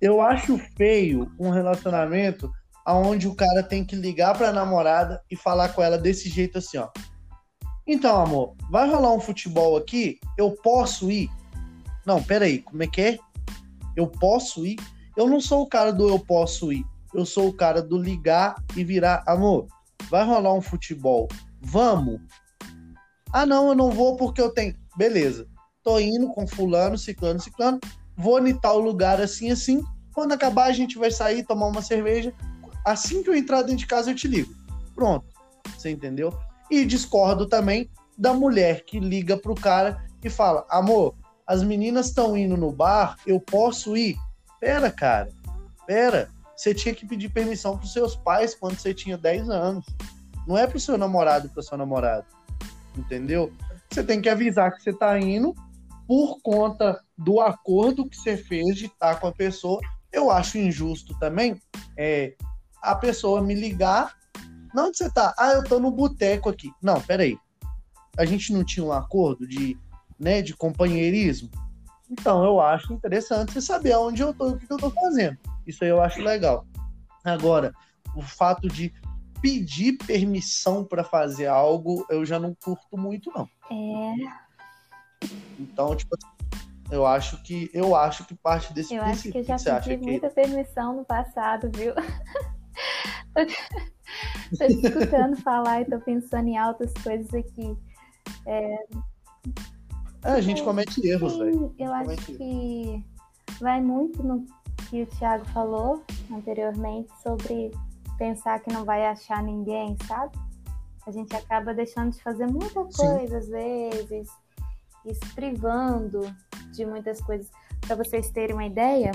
Eu acho feio um relacionamento onde o cara tem que ligar pra namorada e falar com ela desse jeito assim, ó. Então, amor, vai rolar um futebol aqui? Eu posso ir? Não, peraí, como é que é? Eu posso ir? Eu não sou o cara do eu posso ir. Eu sou o cara do ligar e virar. Amor, vai rolar um futebol? Vamos? Ah, não, eu não vou porque eu tenho... Beleza. Tô indo com fulano, ciclano. Vou em tal lugar assim. Quando acabar, a gente vai sair, tomar uma cerveja. Assim que eu entrar dentro de casa, eu te ligo. Pronto. Você entendeu? E discordo também da mulher que liga pro cara e fala: amor, as meninas estão indo no bar, eu posso ir? Pera, cara, pera. Você tinha que pedir permissão pros seus pais quando você tinha 10 anos. Não é pro seu namorado e pra sua namorada. Entendeu? Você tem que avisar que você tá indo por conta do acordo que você fez de estar com a pessoa. Eu acho injusto também a pessoa me ligar: não, onde você tá? Ah, eu tô no boteco aqui. Não, peraí. A gente não tinha um acordo de companheirismo? Então, eu acho interessante você saber onde eu tô e o que eu tô fazendo. Isso aí eu acho legal. Agora, o fato de pedir permissão pra fazer algo, eu já não curto muito, não. Então, tipo, eu acho que parte desse princípio. Eu acho que eu já pedi muita permissão no passado, viu? Tô te escutando falar e tô pensando em altas coisas aqui. A gente comete erros, velho. Eu acho que vai muito no que o Thiago falou anteriormente sobre pensar que não vai achar ninguém, sabe? A gente acaba deixando de fazer muita coisa, Sim. às vezes, e se privando de muitas coisas. Pra vocês terem uma ideia,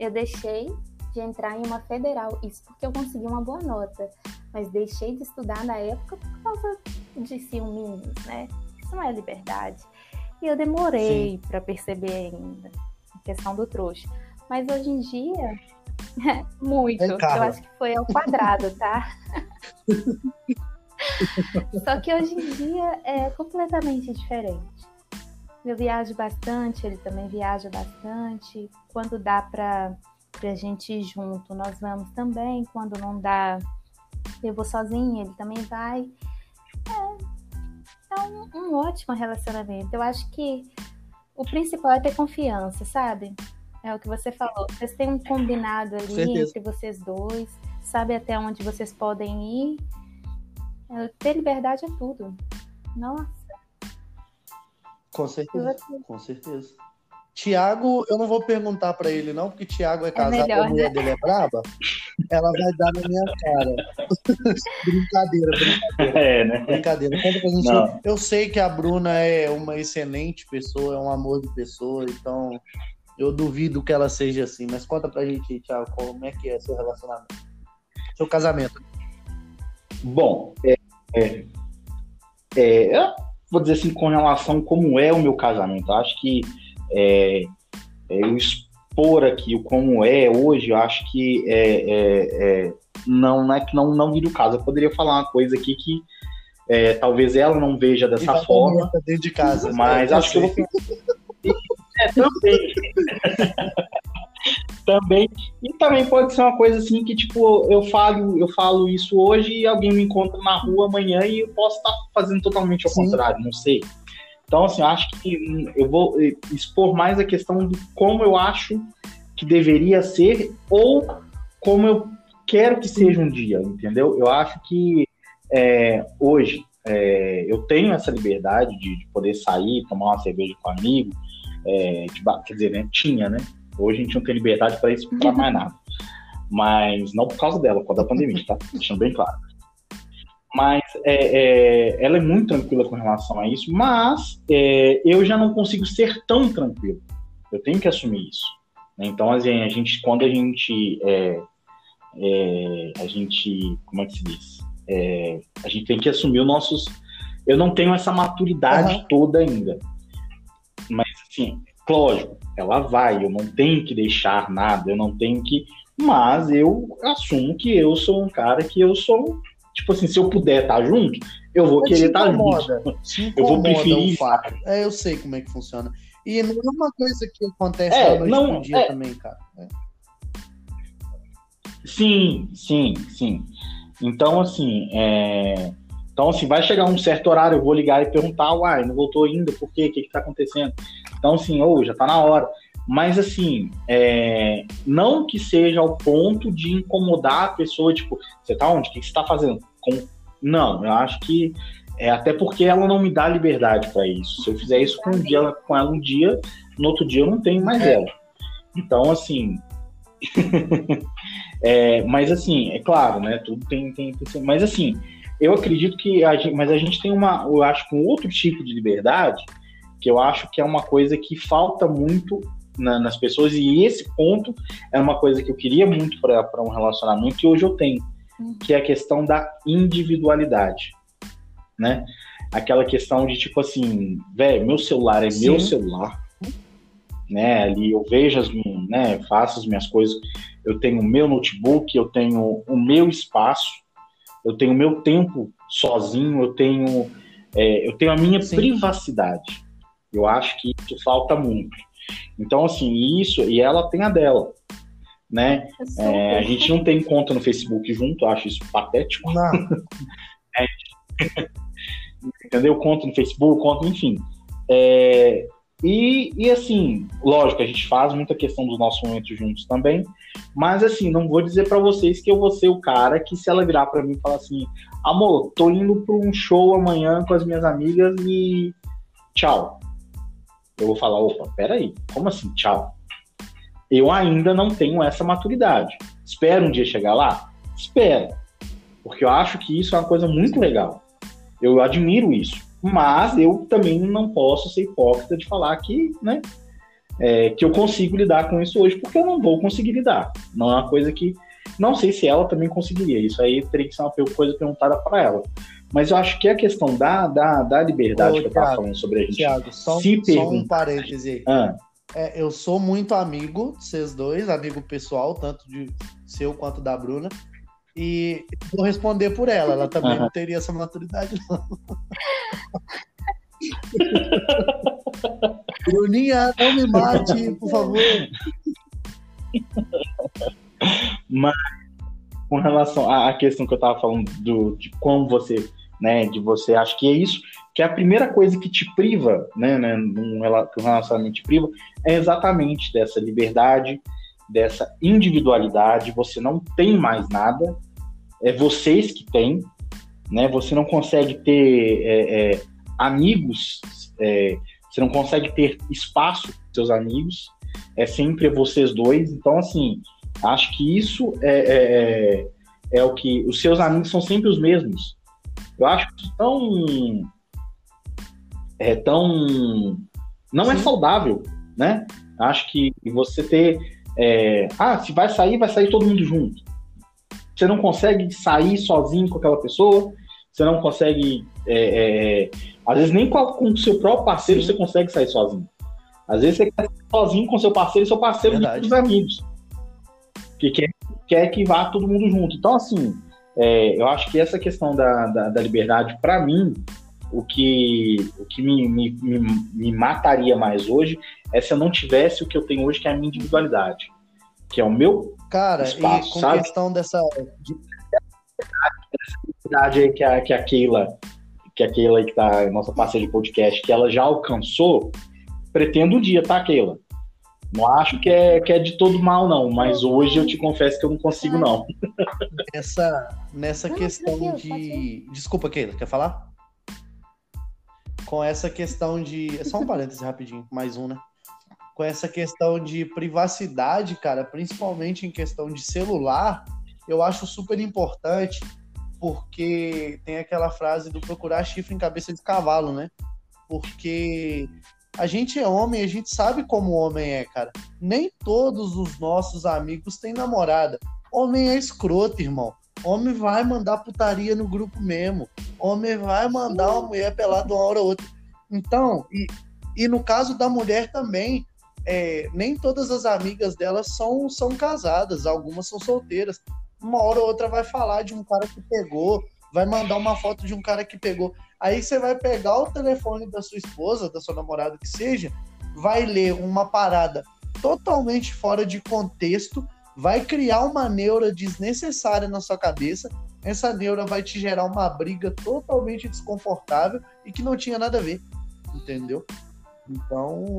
eu deixei de entrar em uma federal, isso porque eu consegui uma boa nota. mas deixei de estudar na época por causa de ciúminhos, né? Isso não é liberdade. E eu demorei para perceber ainda a questão do trouxa. Mas hoje em dia, muito. Eu acho que foi ao quadrado, tá? Só que hoje em dia é completamente diferente. Eu viajo bastante, ele também viaja bastante. Quando dá pra gente ir junto, nós vamos também. Quando não dá, eu vou sozinha, ele também vai. É um ótimo relacionamento. Eu acho que o principal é ter confiança, sabe? É o que você falou. Vocês têm um combinado ali entre vocês dois. Sabe até onde vocês podem ir. Ter liberdade é tudo. Nossa. Com certeza, com certeza. Thiago, eu não vou perguntar pra ele não, porque Thiago é casado, melhor, a mulher dele é braba. Ela vai dar na minha cara. Brincadeira. É, né? Brincadeira. Conta pra gente. Eu sei que a Bruna é uma excelente pessoa, é um amor de pessoa, então eu duvido que ela seja assim. Mas conta pra gente, Thiago, como é que é seu relacionamento? Seu casamento. Bom, eu vou dizer assim, com relação a como é o meu casamento. Eu acho que eu expor aqui o como é hoje, eu acho que não é que não vira o caso. Eu poderia falar uma coisa aqui que talvez ela não veja dessa forma, dentro de casa, mas acho que eu vou... também. E também pode ser uma coisa assim que, tipo, eu falo isso hoje e alguém me encontra na rua amanhã e eu posso estar fazendo totalmente ao contrário, não sei. Então, assim, eu acho que eu vou expor mais a questão de como eu acho que deveria ser ou como eu quero que seja um dia, entendeu? Eu acho que hoje eu tenho essa liberdade de poder sair, tomar uma cerveja com um amigo, quer dizer, né? Tinha, né? Hoje a gente não tem liberdade para isso, para mais nada. Mas não por causa dela, por causa da pandemia, tá? Deixando bem claro. Mas ela é muito tranquila com relação a isso, mas eu já não consigo ser tão tranquilo. Eu tenho que assumir isso. Então, assim, a gente, como é que se diz? A gente tem que assumir os nossos... Eu não tenho essa maturidade toda ainda. Mas, assim... Lógico, ela vai, eu não tenho que deixar nada, eu não tenho que... Mas eu assumo que eu sou um cara que eu sou... Tipo assim, se eu puder estar junto, eu vou querer estar junto. Eu vou preferir... eu sei como é que funciona. E não é uma coisa que acontece à noite para um dia também, cara. É. Sim. Então, assim, vai chegar um certo horário, eu vou ligar e perguntar, uai, não voltou ainda, por quê? O que que tá acontecendo? Então, assim, já tá na hora. Mas, assim, não que seja ao ponto de incomodar a pessoa, tipo, você tá onde? O que você tá fazendo? Como? Não, eu acho que... até porque ela não me dá liberdade pra isso. Se eu fizer isso com ela um dia, no outro dia eu não tenho mais ela. Então, assim... mas, assim, é claro, né? Tudo tem... Mas, assim... Eu acredito que a gente tem eu acho que um outro tipo de liberdade, que eu acho que é uma coisa que falta muito nas pessoas, e esse ponto é uma coisa que eu queria muito para um relacionamento e hoje eu tenho, que é a questão da individualidade, né? Aquela questão de tipo assim, velho, meu celular é meu celular, né? Ali eu vejo faço as minhas coisas, eu tenho o meu notebook, eu tenho o meu espaço. Eu tenho o meu tempo sozinho, eu tenho a minha privacidade. Eu acho que isso falta muito. Então, assim, isso, e ela tem a dela, né? A gente não tem conta no Facebook junto, eu acho isso patético. Não. Entendeu? Conta no Facebook, conta, enfim. E, assim, lógico, a gente faz muita questão dos nossos momentos juntos também, mas, assim, não vou dizer pra vocês que eu vou ser o cara que, se ela virar pra mim e falar assim, amor, tô indo pra um show amanhã com as minhas amigas e tchau. Eu vou falar, opa, peraí, como assim tchau? Eu ainda não tenho essa maturidade. Espero um dia chegar lá? Espero. Porque eu acho que isso é uma coisa muito legal. Eu admiro isso. Mas eu também não posso ser hipócrita de falar que, né, que eu consigo lidar com isso hoje, porque eu não vou conseguir lidar. Não é uma coisa que... Não sei se ela também conseguiria, isso aí teria que ser uma coisa perguntada para ela. Mas eu acho que a questão da liberdade que eu estava falando sobre a gente. Thiago, só um parêntese. Eu sou muito amigo de vocês dois, amigo pessoal, tanto de seu quanto da Bruna. E vou responder por ela. Ela também não teria essa maturidade, não. Bruninha, não me mate, por favor. Mas com relação à questão que eu estava falando de como você, né, de você, acho que é isso, que a primeira coisa que te priva, né, que o relacionamento te priva, é exatamente dessa liberdade, dessa individualidade. Você não tem mais nada, é vocês que têm, né, você não consegue ter amigos, você não consegue ter espaço para seus amigos, é sempre vocês dois. Então, assim, acho que isso é o que... Os seus amigos são sempre os mesmos. Eu acho que isso tão... Não é saudável, né? Acho que você ter... se vai sair todo mundo junto. Você não consegue sair sozinho com aquela pessoa, você não consegue... às vezes nem com o seu próprio parceiro você consegue sair sozinho. Às vezes você quer sair sozinho com seu parceiro e com os amigos. Que quer que vá todo mundo junto. Então, assim, eu acho que essa questão da liberdade, para mim, o que me mataria mais hoje é se eu não tivesse o que eu tenho hoje, que é a minha individualidade, que é o meu espaço, e com sabe? Questão dessa liberdade aí que a Keila que tá nossa parceira de podcast, que ela já alcançou, pretendo um dia, tá, Keila? Não acho que é de todo mal, não. Mas hoje eu te confesso que eu não consigo, não. Nessa questão de... Desculpa, Keila, quer falar? Com essa questão de... É só um parêntese rapidinho, mais um, né? Com essa questão de privacidade, cara, principalmente em questão de celular, eu acho super importante, porque tem aquela frase do procurar chifre em cabeça de cavalo, né? Porque... A gente é homem, a gente sabe como homem é, cara. Nem todos os nossos amigos têm namorada. Homem é escroto, irmão. Homem vai mandar putaria no grupo mesmo. Homem vai mandar uma mulher pelada uma hora ou outra. Então, e no caso da mulher também, nem todas as amigas dela são casadas. Algumas são solteiras. Uma hora ou outra vai falar de um cara que pegou, vai mandar uma foto de um cara que pegou. Aí você vai pegar o telefone da sua esposa, da sua namorada, que seja, vai ler uma parada totalmente fora de contexto, vai criar uma neura desnecessária na sua cabeça, essa neura vai te gerar uma briga totalmente desconfortável e que não tinha nada a ver, entendeu? Então,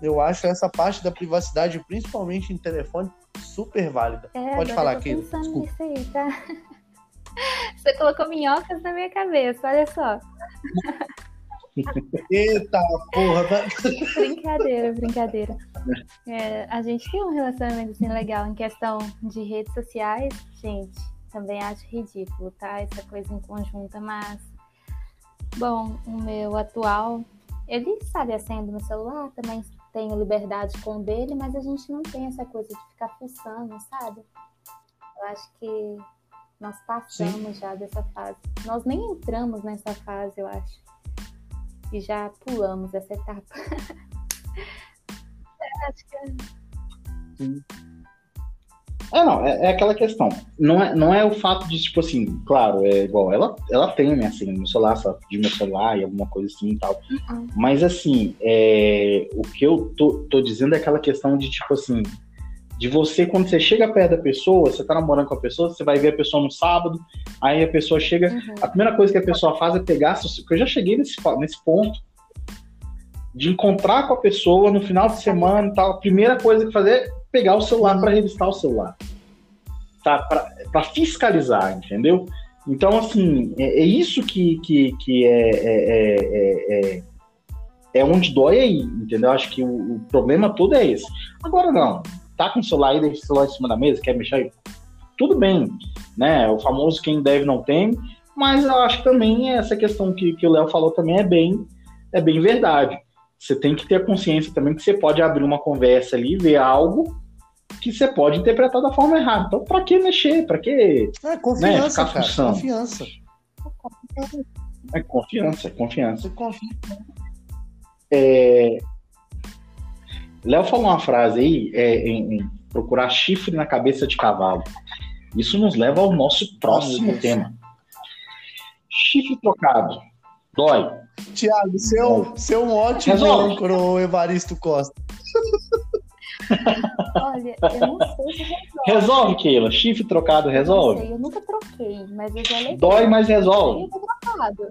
eu acho essa parte da privacidade, principalmente em telefone, super válida. Pode falar, Keila, desculpa. Nisso aí, tá? Você colocou minhocas na minha cabeça, olha só. Eita porra! Brincadeira. A gente tem um relacionamento assim legal. Em questão de redes sociais, gente, também acho ridículo, tá? Essa coisa em conjunta, mas... Bom, o meu atual, ele sabe acender no celular, também tenho liberdade com o dele, mas a gente não tem essa coisa de ficar fuçando, sabe? Eu acho que... Nós passamos já dessa fase. Nós nem entramos nessa fase, eu acho. E já pulamos essa etapa. Acho que... Sim. É aquela questão. Não é o fato de, tipo assim, claro, é igual, ela tem, né, assim, meu celular, sabe, de meu celular e alguma coisa assim e tal. Uhum. Mas, assim, o que eu tô dizendo é aquela questão de, tipo assim... De você, quando você chega perto da pessoa, você tá namorando com a pessoa, você vai ver a pessoa no sábado, aí a pessoa chega... Uhum. A primeira coisa que a pessoa faz é pegar... Eu já cheguei nesse ponto de encontrar com a pessoa no final de semana e tal. A primeira coisa que fazer é pegar o celular para revistar o celular. Tá? Pra fiscalizar, entendeu? Então, assim, é isso que é onde dói aí, entendeu? Acho que o problema todo é esse. Agora não... Tá com o celular aí, deixa o celular em cima da mesa, quer mexer aí? Tudo bem, né? O famoso quem deve não teme, mas eu acho que também essa questão que o Léo falou também é bem verdade. Você tem que ter consciência também que você pode abrir uma conversa ali, ver algo que você pode interpretar da forma errada. Então, pra que mexer? Pra que... É confiança, né, cara. Confiança. É confiança, confiança. É... Léo falou uma frase aí, em procurar chifre na cabeça de cavalo. Isso nos leva ao nosso próximo tema. Chifre trocado. Dói. Thiago, você é um ótimo âncora, Evaristo Costa. Olha, eu não sei se resolve. Resolve, Keila. Chifre trocado resolve? Eu nunca troquei, mas eu já levei. Dói, mas resolve. Eu tô trocado.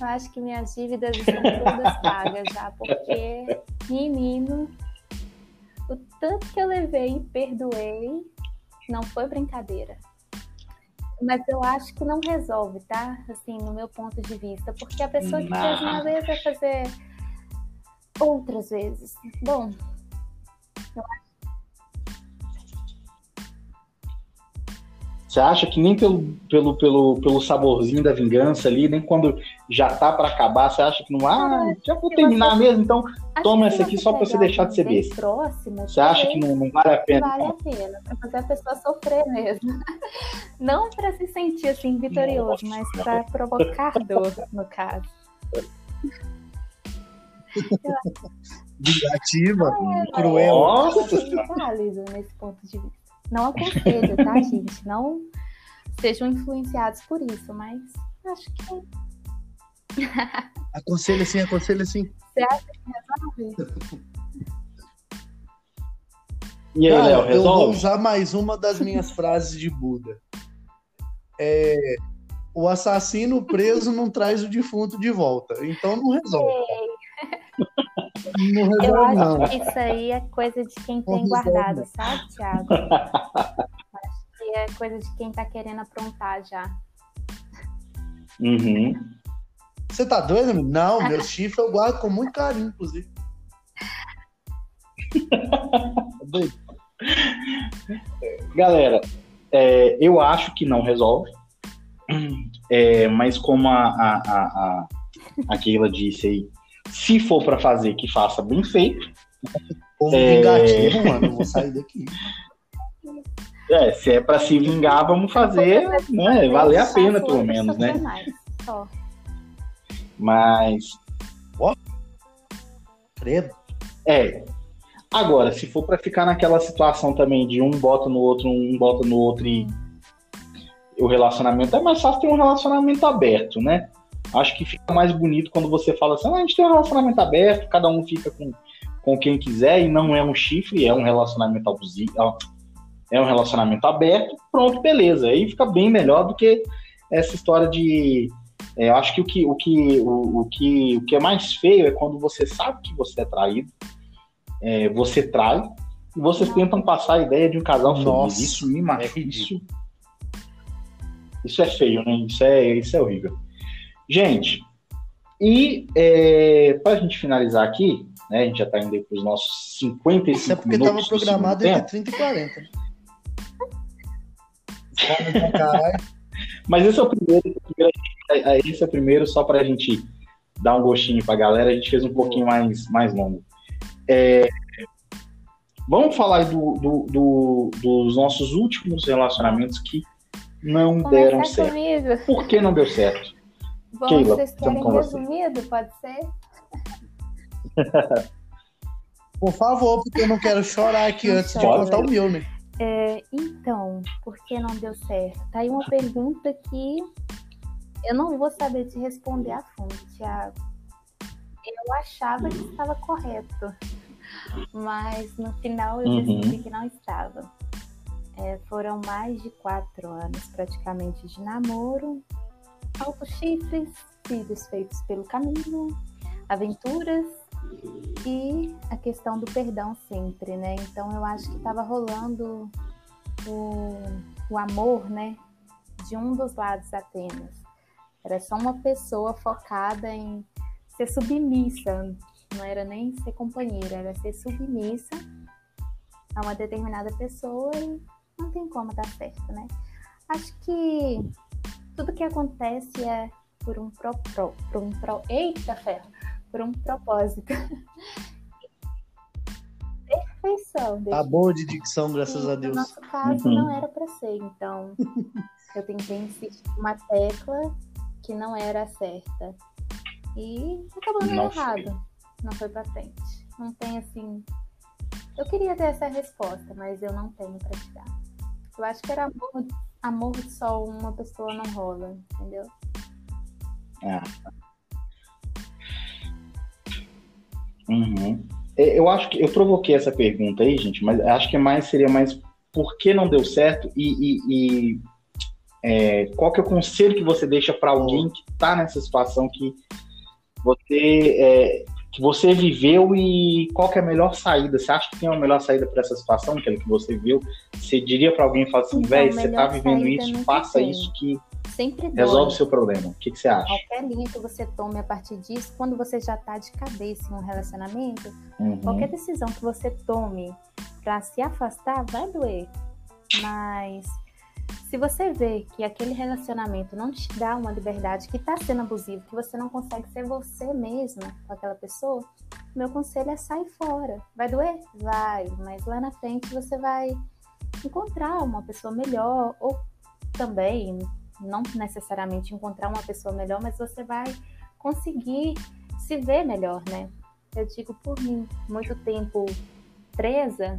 Eu acho que minhas dívidas estão todas pagas já, porque, menino, o tanto que eu levei e perdoei não foi brincadeira. Mas eu acho que não resolve, tá? Assim, no meu ponto de vista. Porque a pessoa que fez uma vez vai fazer outras vezes. Bom, eu acho. Você acha que nem pelo saborzinho da vingança ali, nem quando já tá pra acabar, você acha que não... Ah, já vou terminar mesmo, então toma essa aqui só pra você deixar de ser besta. Você acha que não vale a pena? Vale a pena, pra fazer a pessoa sofrer mesmo. Não pra se sentir, assim, vitorioso, mas pra provocar dor, no caso. Vingativa, cruel. Nossa! Válido nesse ponto de vista. Não aconselho, tá, gente? Não sejam influenciados por isso, mas acho que... Aconselho sim, aconselho sim. Você acha que resolve? E aí, Léo, resolve? Eu vou usar mais uma das minhas frases de Buda. O assassino preso não traz o defunto de volta, então não resolve. Eu acho que isso aí é coisa de quem tem guardado, sabe, Thiago? Acho que é coisa de quem tá querendo aprontar já. Uhum. Você tá doido, amigo? Não, meu chifre eu guardo com muito carinho, inclusive. Galera, eu acho que não resolve. Mas como a Keila disse aí, se for pra fazer, que faça bem feito. Ou vingativo, mano, eu vou sair daqui. Se é pra se vingar, vamos fazer, né? Valer a pena, pelo menos, né? Mas... Ó, credo. Agora, se for pra ficar naquela situação também de um bota no outro, e o relacionamento, é mais fácil ter um relacionamento aberto, né? Acho que fica mais bonito quando você fala assim, a gente tem um relacionamento aberto, cada um fica com quem quiser, e não é um chifre, é um relacionamento abusivo, é um relacionamento aberto, pronto, beleza. Aí fica bem melhor do que essa história de... eu acho que o que é mais feio é quando você sabe que você é traído, você trai, e vocês tentam passar a ideia de um casal feliz. Nossa, isso me machuca. Isso é feio, né? Isso é horrível. Gente, e pra gente finalizar aqui, né, a gente já tá indo aí pros nossos 55 minutos. É porque tava programado entre 30 e 40. Mas esse é o primeiro, só pra gente dar um gostinho pra galera, a gente fez um pouquinho mais longo. Vamos falar dos nossos últimos relacionamentos que não deram certo. Comigo. Por que não deu certo? Bom, Keila, vocês querem resumido, pode ser? Por favor, porque eu não quero chorar aqui antes de contar o meu, né? Então, por que não deu certo? Tá aí uma pergunta que eu não vou saber te responder a fundo, Thiago. Eu achava que estava correto, mas no final eu descobri que não estava. Foram mais de 4 anos praticamente de namoro, altos chifres, filhos feitos pelo caminho, aventuras e a questão do perdão sempre, né? Então eu acho que estava rolando o amor, né? De um dos lados apenas. Era só uma pessoa focada em ser submissa, não era nem ser companheira, era ser submissa a uma determinada pessoa e não tem como dar certo, né? Acho que tudo que acontece é por um propósito. Perfeição. dicção. Tá boa de dicção, graças a Deus. No nosso caso, não era pra ser, então eu tentei insistir numa tecla que não era certa. E acabou dando errado. Não foi pra frente. Não tem, assim... Eu queria ter essa resposta, mas eu não tenho pra te dar. Eu acho que era amor de só uma pessoa não rola, entendeu? Ah. Uhum. Eu acho que eu provoquei essa pergunta aí, gente, mas acho que seria mais por que não deu certo e qual que é o conselho que você deixa para alguém que tá nessa situação que você viveu e qual que é a melhor saída? Você acha que tem uma melhor saída para essa situação, aquela que você viu? Você diria para alguém, fala assim, então, velho, você tá vivendo isso, faça isso que sempre resolve o seu problema. O que você acha? Qualquer linha que você tome a partir disso, quando você já tá de cabeça em um relacionamento, qualquer decisão que você tome para se afastar vai doer. Mas se você vê que aquele relacionamento não te dá uma liberdade, que tá sendo abusivo, que você não consegue ser você mesma com aquela pessoa, meu conselho é sair fora. Vai doer? Vai. Mas lá na frente você vai encontrar uma pessoa melhor, ou também... não necessariamente encontrar uma pessoa melhor, mas você vai conseguir se ver melhor, né? Eu digo por mim, muito tempo presa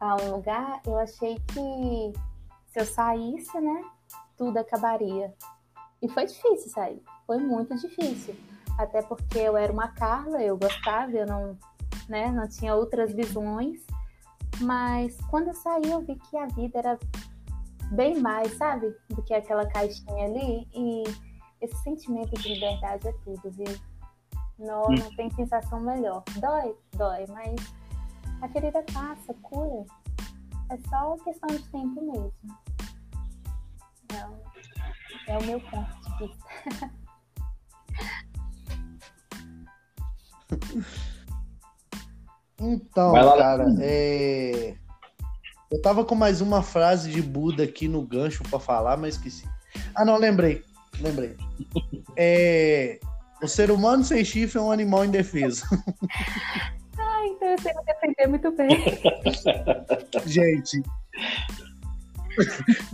a um lugar, eu achei que se eu saísse, né, tudo acabaria. E foi difícil sair, foi muito difícil. Até porque eu era uma Carla, eu gostava, eu não, né, não tinha outras visões. Mas quando eu saí, eu vi que a vida era... bem mais, sabe? Do que aquela caixinha ali. E esse sentimento de liberdade é tudo, viu? Não tem sensação melhor. Dói, mas a ferida passa, cura. É só questão de tempo mesmo. Não, é o meu ponto de vista. Então, lá, cara, eu tava com mais uma frase de Buda aqui no gancho pra falar, mas esqueci. Ah, não, lembrei. O ser humano sem chifre é um animal indefeso. Ah, então eu sei me defender muito bem.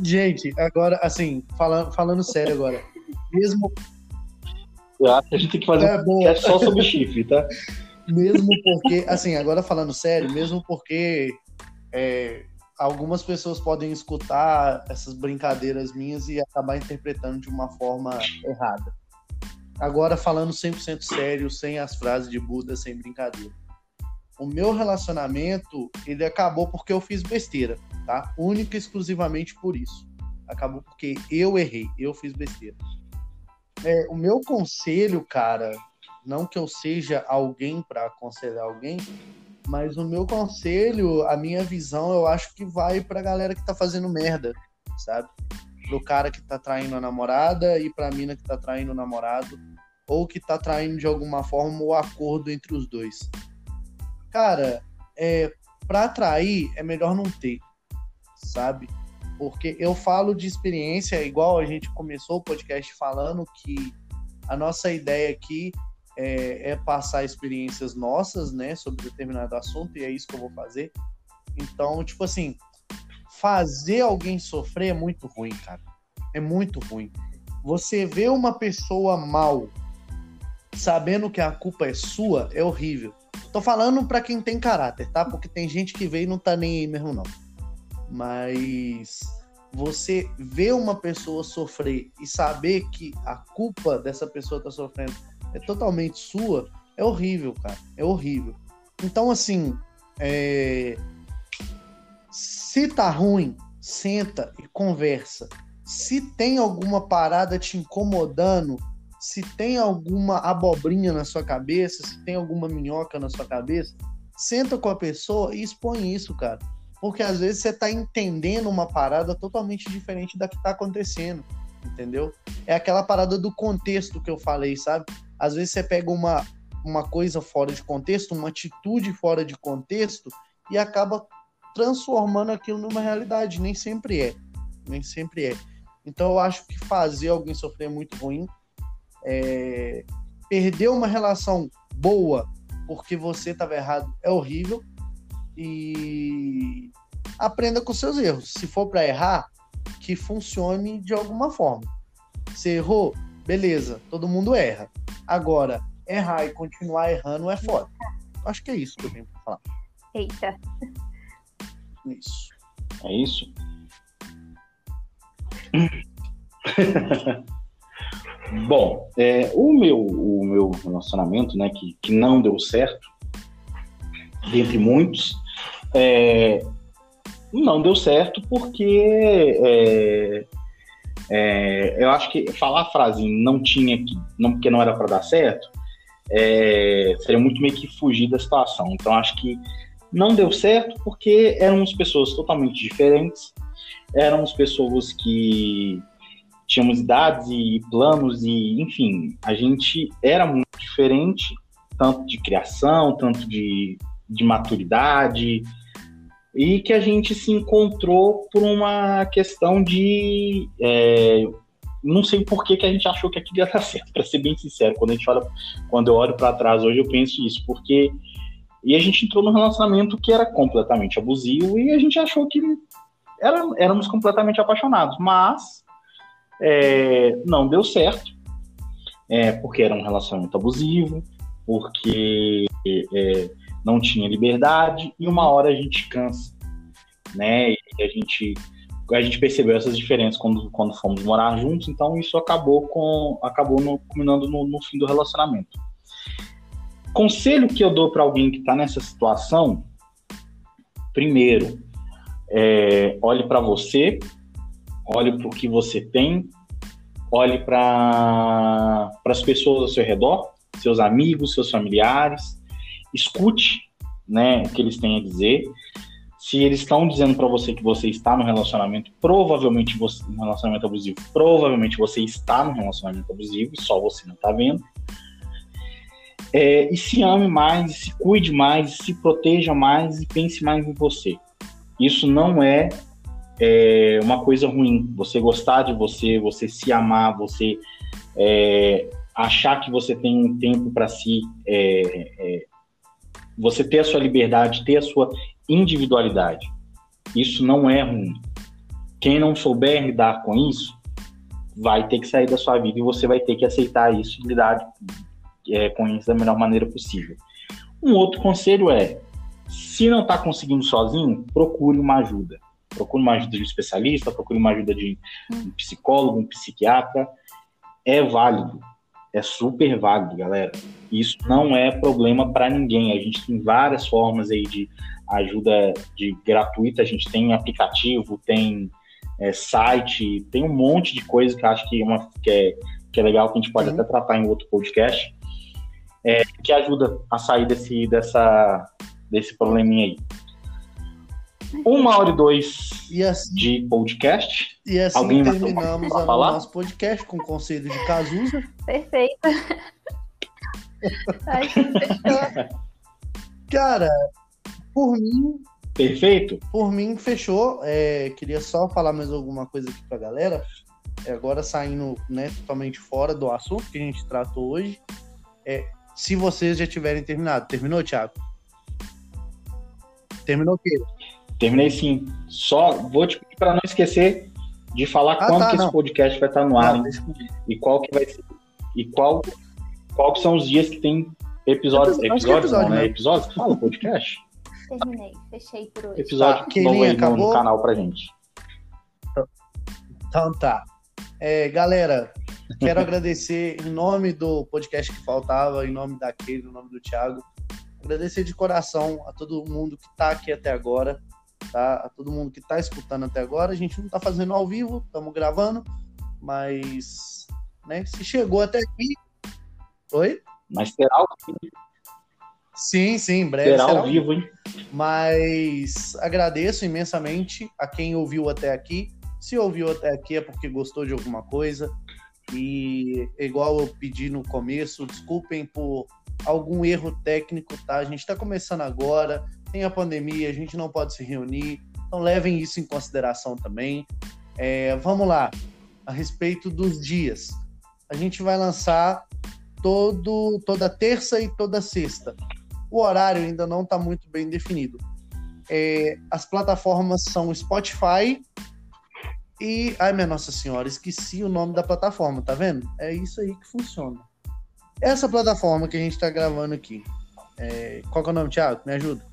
Gente, agora, assim, falando sério agora. Mesmo... eu acho que a gente tem que fazer um só sobre chifre, tá? Mesmo porque, assim, agora falando sério, mesmo porque... algumas pessoas podem escutar essas brincadeiras minhas e acabar interpretando de uma forma errada. Agora, falando 100% sério, sem as frases de Buda, sem brincadeira. O meu relacionamento, ele acabou porque eu fiz besteira, tá? Única e exclusivamente por isso. Acabou porque eu errei, eu fiz besteira. O meu conselho, cara, não que eu seja alguém para aconselhar alguém, mas o meu conselho, a minha visão, eu acho que vai pra galera que tá fazendo merda, sabe? Pro cara que tá traindo a namorada e pra mina que tá traindo o namorado, ou que tá traindo de alguma forma o acordo entre os dois. Cara, pra trair é melhor não ter, sabe? Porque eu falo de experiência, igual a gente começou o podcast falando que a nossa ideia aqui é passar experiências nossas, né, sobre determinado assunto, e é isso que eu vou fazer. Então, tipo assim, fazer alguém sofrer é muito ruim, cara. É muito ruim. Você vê uma pessoa mal, sabendo que a culpa é sua, é horrível. Tô falando pra quem tem caráter, tá? Porque tem gente que vê e não tá nem aí mesmo, não. Mas você vê uma pessoa sofrer e saber que a culpa dessa pessoa tá sofrendo é totalmente sua, é horrível, cara. É horrível. Então, assim, se tá ruim, senta e conversa. Se tem alguma parada te incomodando, se tem alguma abobrinha na sua cabeça, se tem alguma minhoca na sua cabeça, senta com a pessoa e expõe isso, cara. Porque às vezes você tá entendendo uma parada totalmente diferente da que tá acontecendo, entendeu? É aquela parada do contexto que eu falei, sabe? Às vezes você pega uma coisa fora de contexto, uma atitude fora de contexto e acaba transformando aquilo numa realidade. Nem sempre é. Nem sempre é. Então eu acho que fazer alguém sofrer é muito ruim. Perder uma relação boa porque você estava errado é horrível. e aprenda com seus erros. Se for para errar, que funcione de alguma forma. Você errou? Beleza, todo mundo erra. Agora, errar e continuar errando é foda. Acho que é isso que eu tenho pra falar. Eita. Isso. É isso? Bom, o meu relacionamento, né, que não deu certo, dentre muitos, não deu certo porque eu acho que falar a frase porque não era para dar certo seria muito meio que fugir da situação. Então acho que não deu certo porque éramos pessoas totalmente diferentes, éramos pessoas que tínhamos idades e planos e, enfim, a gente era muito diferente, tanto de criação, tanto de maturidade, e que a gente se encontrou por uma questão de... não sei por que a gente achou que aquilo ia dar certo, para ser bem sincero. Quando eu olho para trás hoje, eu penso isso, porque... E a gente entrou num relacionamento que era completamente abusivo e a gente achou que éramos completamente apaixonados, mas... não deu certo, porque era um relacionamento abusivo, porque não tinha liberdade, e uma hora a gente cansa, né? E a gente percebeu essas diferenças quando fomos morar juntos, então isso acabou culminando no fim do relacionamento. Conselho que eu dou para alguém que está nessa situação: primeiro, olhe para você. Olhe para o que você tem, olhe para as pessoas ao seu redor, seus amigos, seus familiares, escute, né, o que eles têm a dizer. Se eles estão dizendo para você que você está num relacionamento, provavelmente você está num relacionamento abusivo e só você não está vendo. E se ame mais, se cuide mais, se proteja mais e pense mais em você. Isso não é uma coisa ruim, você gostar de você, você se amar, você achar que você tem um tempo para si, você ter a sua liberdade, ter a sua individualidade. Isso não é ruim. Quem não souber lidar com isso, vai ter que sair da sua vida e você vai ter que aceitar isso e lidar com isso da melhor maneira possível. Um outro conselho se não está conseguindo sozinho, procure uma ajuda. Procure uma ajuda de um especialista, procure uma ajuda de um psicólogo, um psiquiatra. É válido, é super válido, galera. Isso não é problema para ninguém. A gente tem várias formas aí de ajuda gratuita. A gente tem aplicativo, tem site, tem um monte de coisa que eu acho que é legal, que a gente pode até tratar em outro podcast, que ajuda a sair desse probleminha aí. 1h02 assim, de podcast. E assim alguém terminamos o nosso podcast com o conselho de Cazuza. Perfeito. Cara, por mim, fechou. Queria só falar mais alguma coisa aqui pra galera. Agora saindo, né, totalmente fora do assunto que a gente tratou hoje. Se vocês já tiverem terminado. Terminou, Thiago? Terminou o quê? Terminei sim. Só vou te pedir para não esquecer de falar quando que esse podcast vai estar no ar, e qual que vai ser, e qual que são os dias que tem episódios que fala podcast. Terminei, fechei por hoje. Episódio novo aí no canal pra gente. Então tá. Galera, quero agradecer em nome do podcast que faltava, em nome da Keila, em nome do Thiago. Agradecer de coração a todo mundo que tá aqui até agora. Tá? A todo mundo que tá escutando até agora. A gente não tá fazendo ao vivo, estamos gravando, mas, né, se chegou até aqui... Oi? Mas será ao vivo. Sim, em breve será ao vivo, hein? Mas agradeço imensamente a quem ouviu até aqui. Se ouviu até aqui é porque gostou de alguma coisa, e igual eu pedi no começo, desculpem por algum erro técnico, tá? A gente tá começando agora, tem a pandemia, a gente não pode se reunir, então levem isso em consideração também. Vamos lá, a respeito dos dias. A gente vai lançar toda terça e toda sexta. O horário ainda não tá muito bem definido. As plataformas são o Spotify e... Ai, minha Nossa Senhora, esqueci o nome da plataforma, tá vendo? É isso aí que funciona. Essa plataforma que a gente tá gravando aqui, qual que é o nome, Thiago? Me ajuda.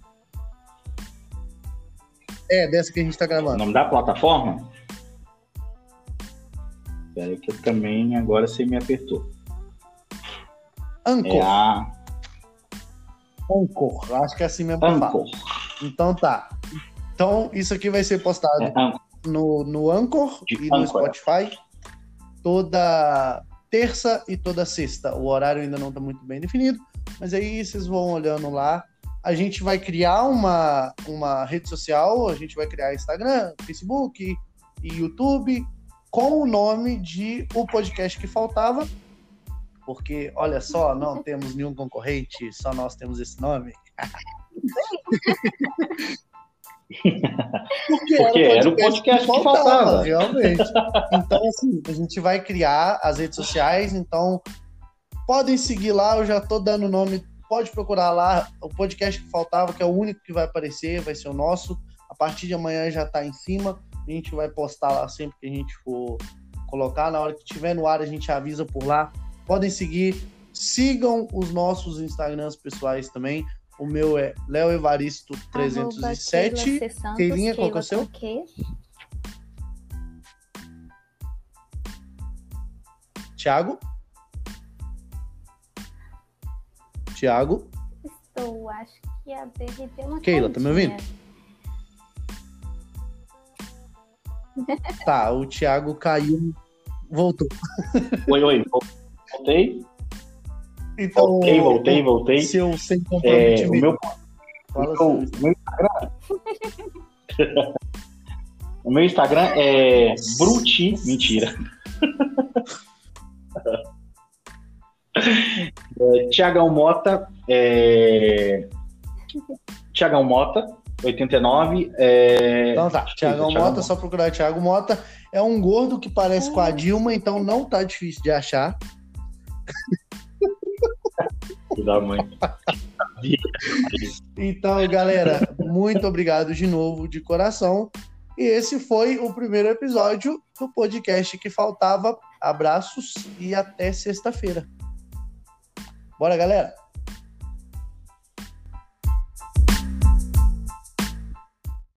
Dessa que a gente tá gravando. O nome da plataforma? Espera aí que eu também... Agora você me apertou. Anchor. Anchor, acho que é assim mesmo. Anchor. Então tá. Então isso aqui vai ser postado no Anchor e no Spotify toda terça e toda sexta. O horário ainda não tá muito bem definido, mas aí vocês vão olhando lá. A gente vai criar uma rede social, a gente vai criar Instagram, Facebook e YouTube com o nome de O Podcast Que Faltava. Porque, olha só, não temos nenhum concorrente, só nós temos esse nome. Porque era o podcast que faltava. Realmente. Então, assim, a gente vai criar as redes sociais, então podem seguir lá, eu já tô dando o nome, pode procurar lá O Podcast Que Faltava, que é o único que vai aparecer, vai ser o nosso. A partir de amanhã já tá em cima, a gente vai postar lá sempre que a gente for colocar, na hora que tiver no ar a gente avisa por lá. Podem seguir, sigam os nossos Instagrams pessoais também. O meu é Leo Evaristo 307. Keilinha, qual que é o seu? Thiago? Estou, acho que a BG tem uma Keila, tá me ouvindo? Tá, o Thiago caiu, voltou. Oi, voltei. Então, voltei. Seu sem comprometimento. O meu Instagram. O meu Instagram é Bruti. Mentira. Thiago Mota 89. Então tá, Thiago Mota, só procurar Thiago Mota. É um gordo que parece com a Dilma, então não tá difícil de achar. Da mãe. Então, galera, muito obrigado de novo, de coração. E esse foi o primeiro episódio do podcast que faltava. Abraços e até sexta-feira. Bora, galera!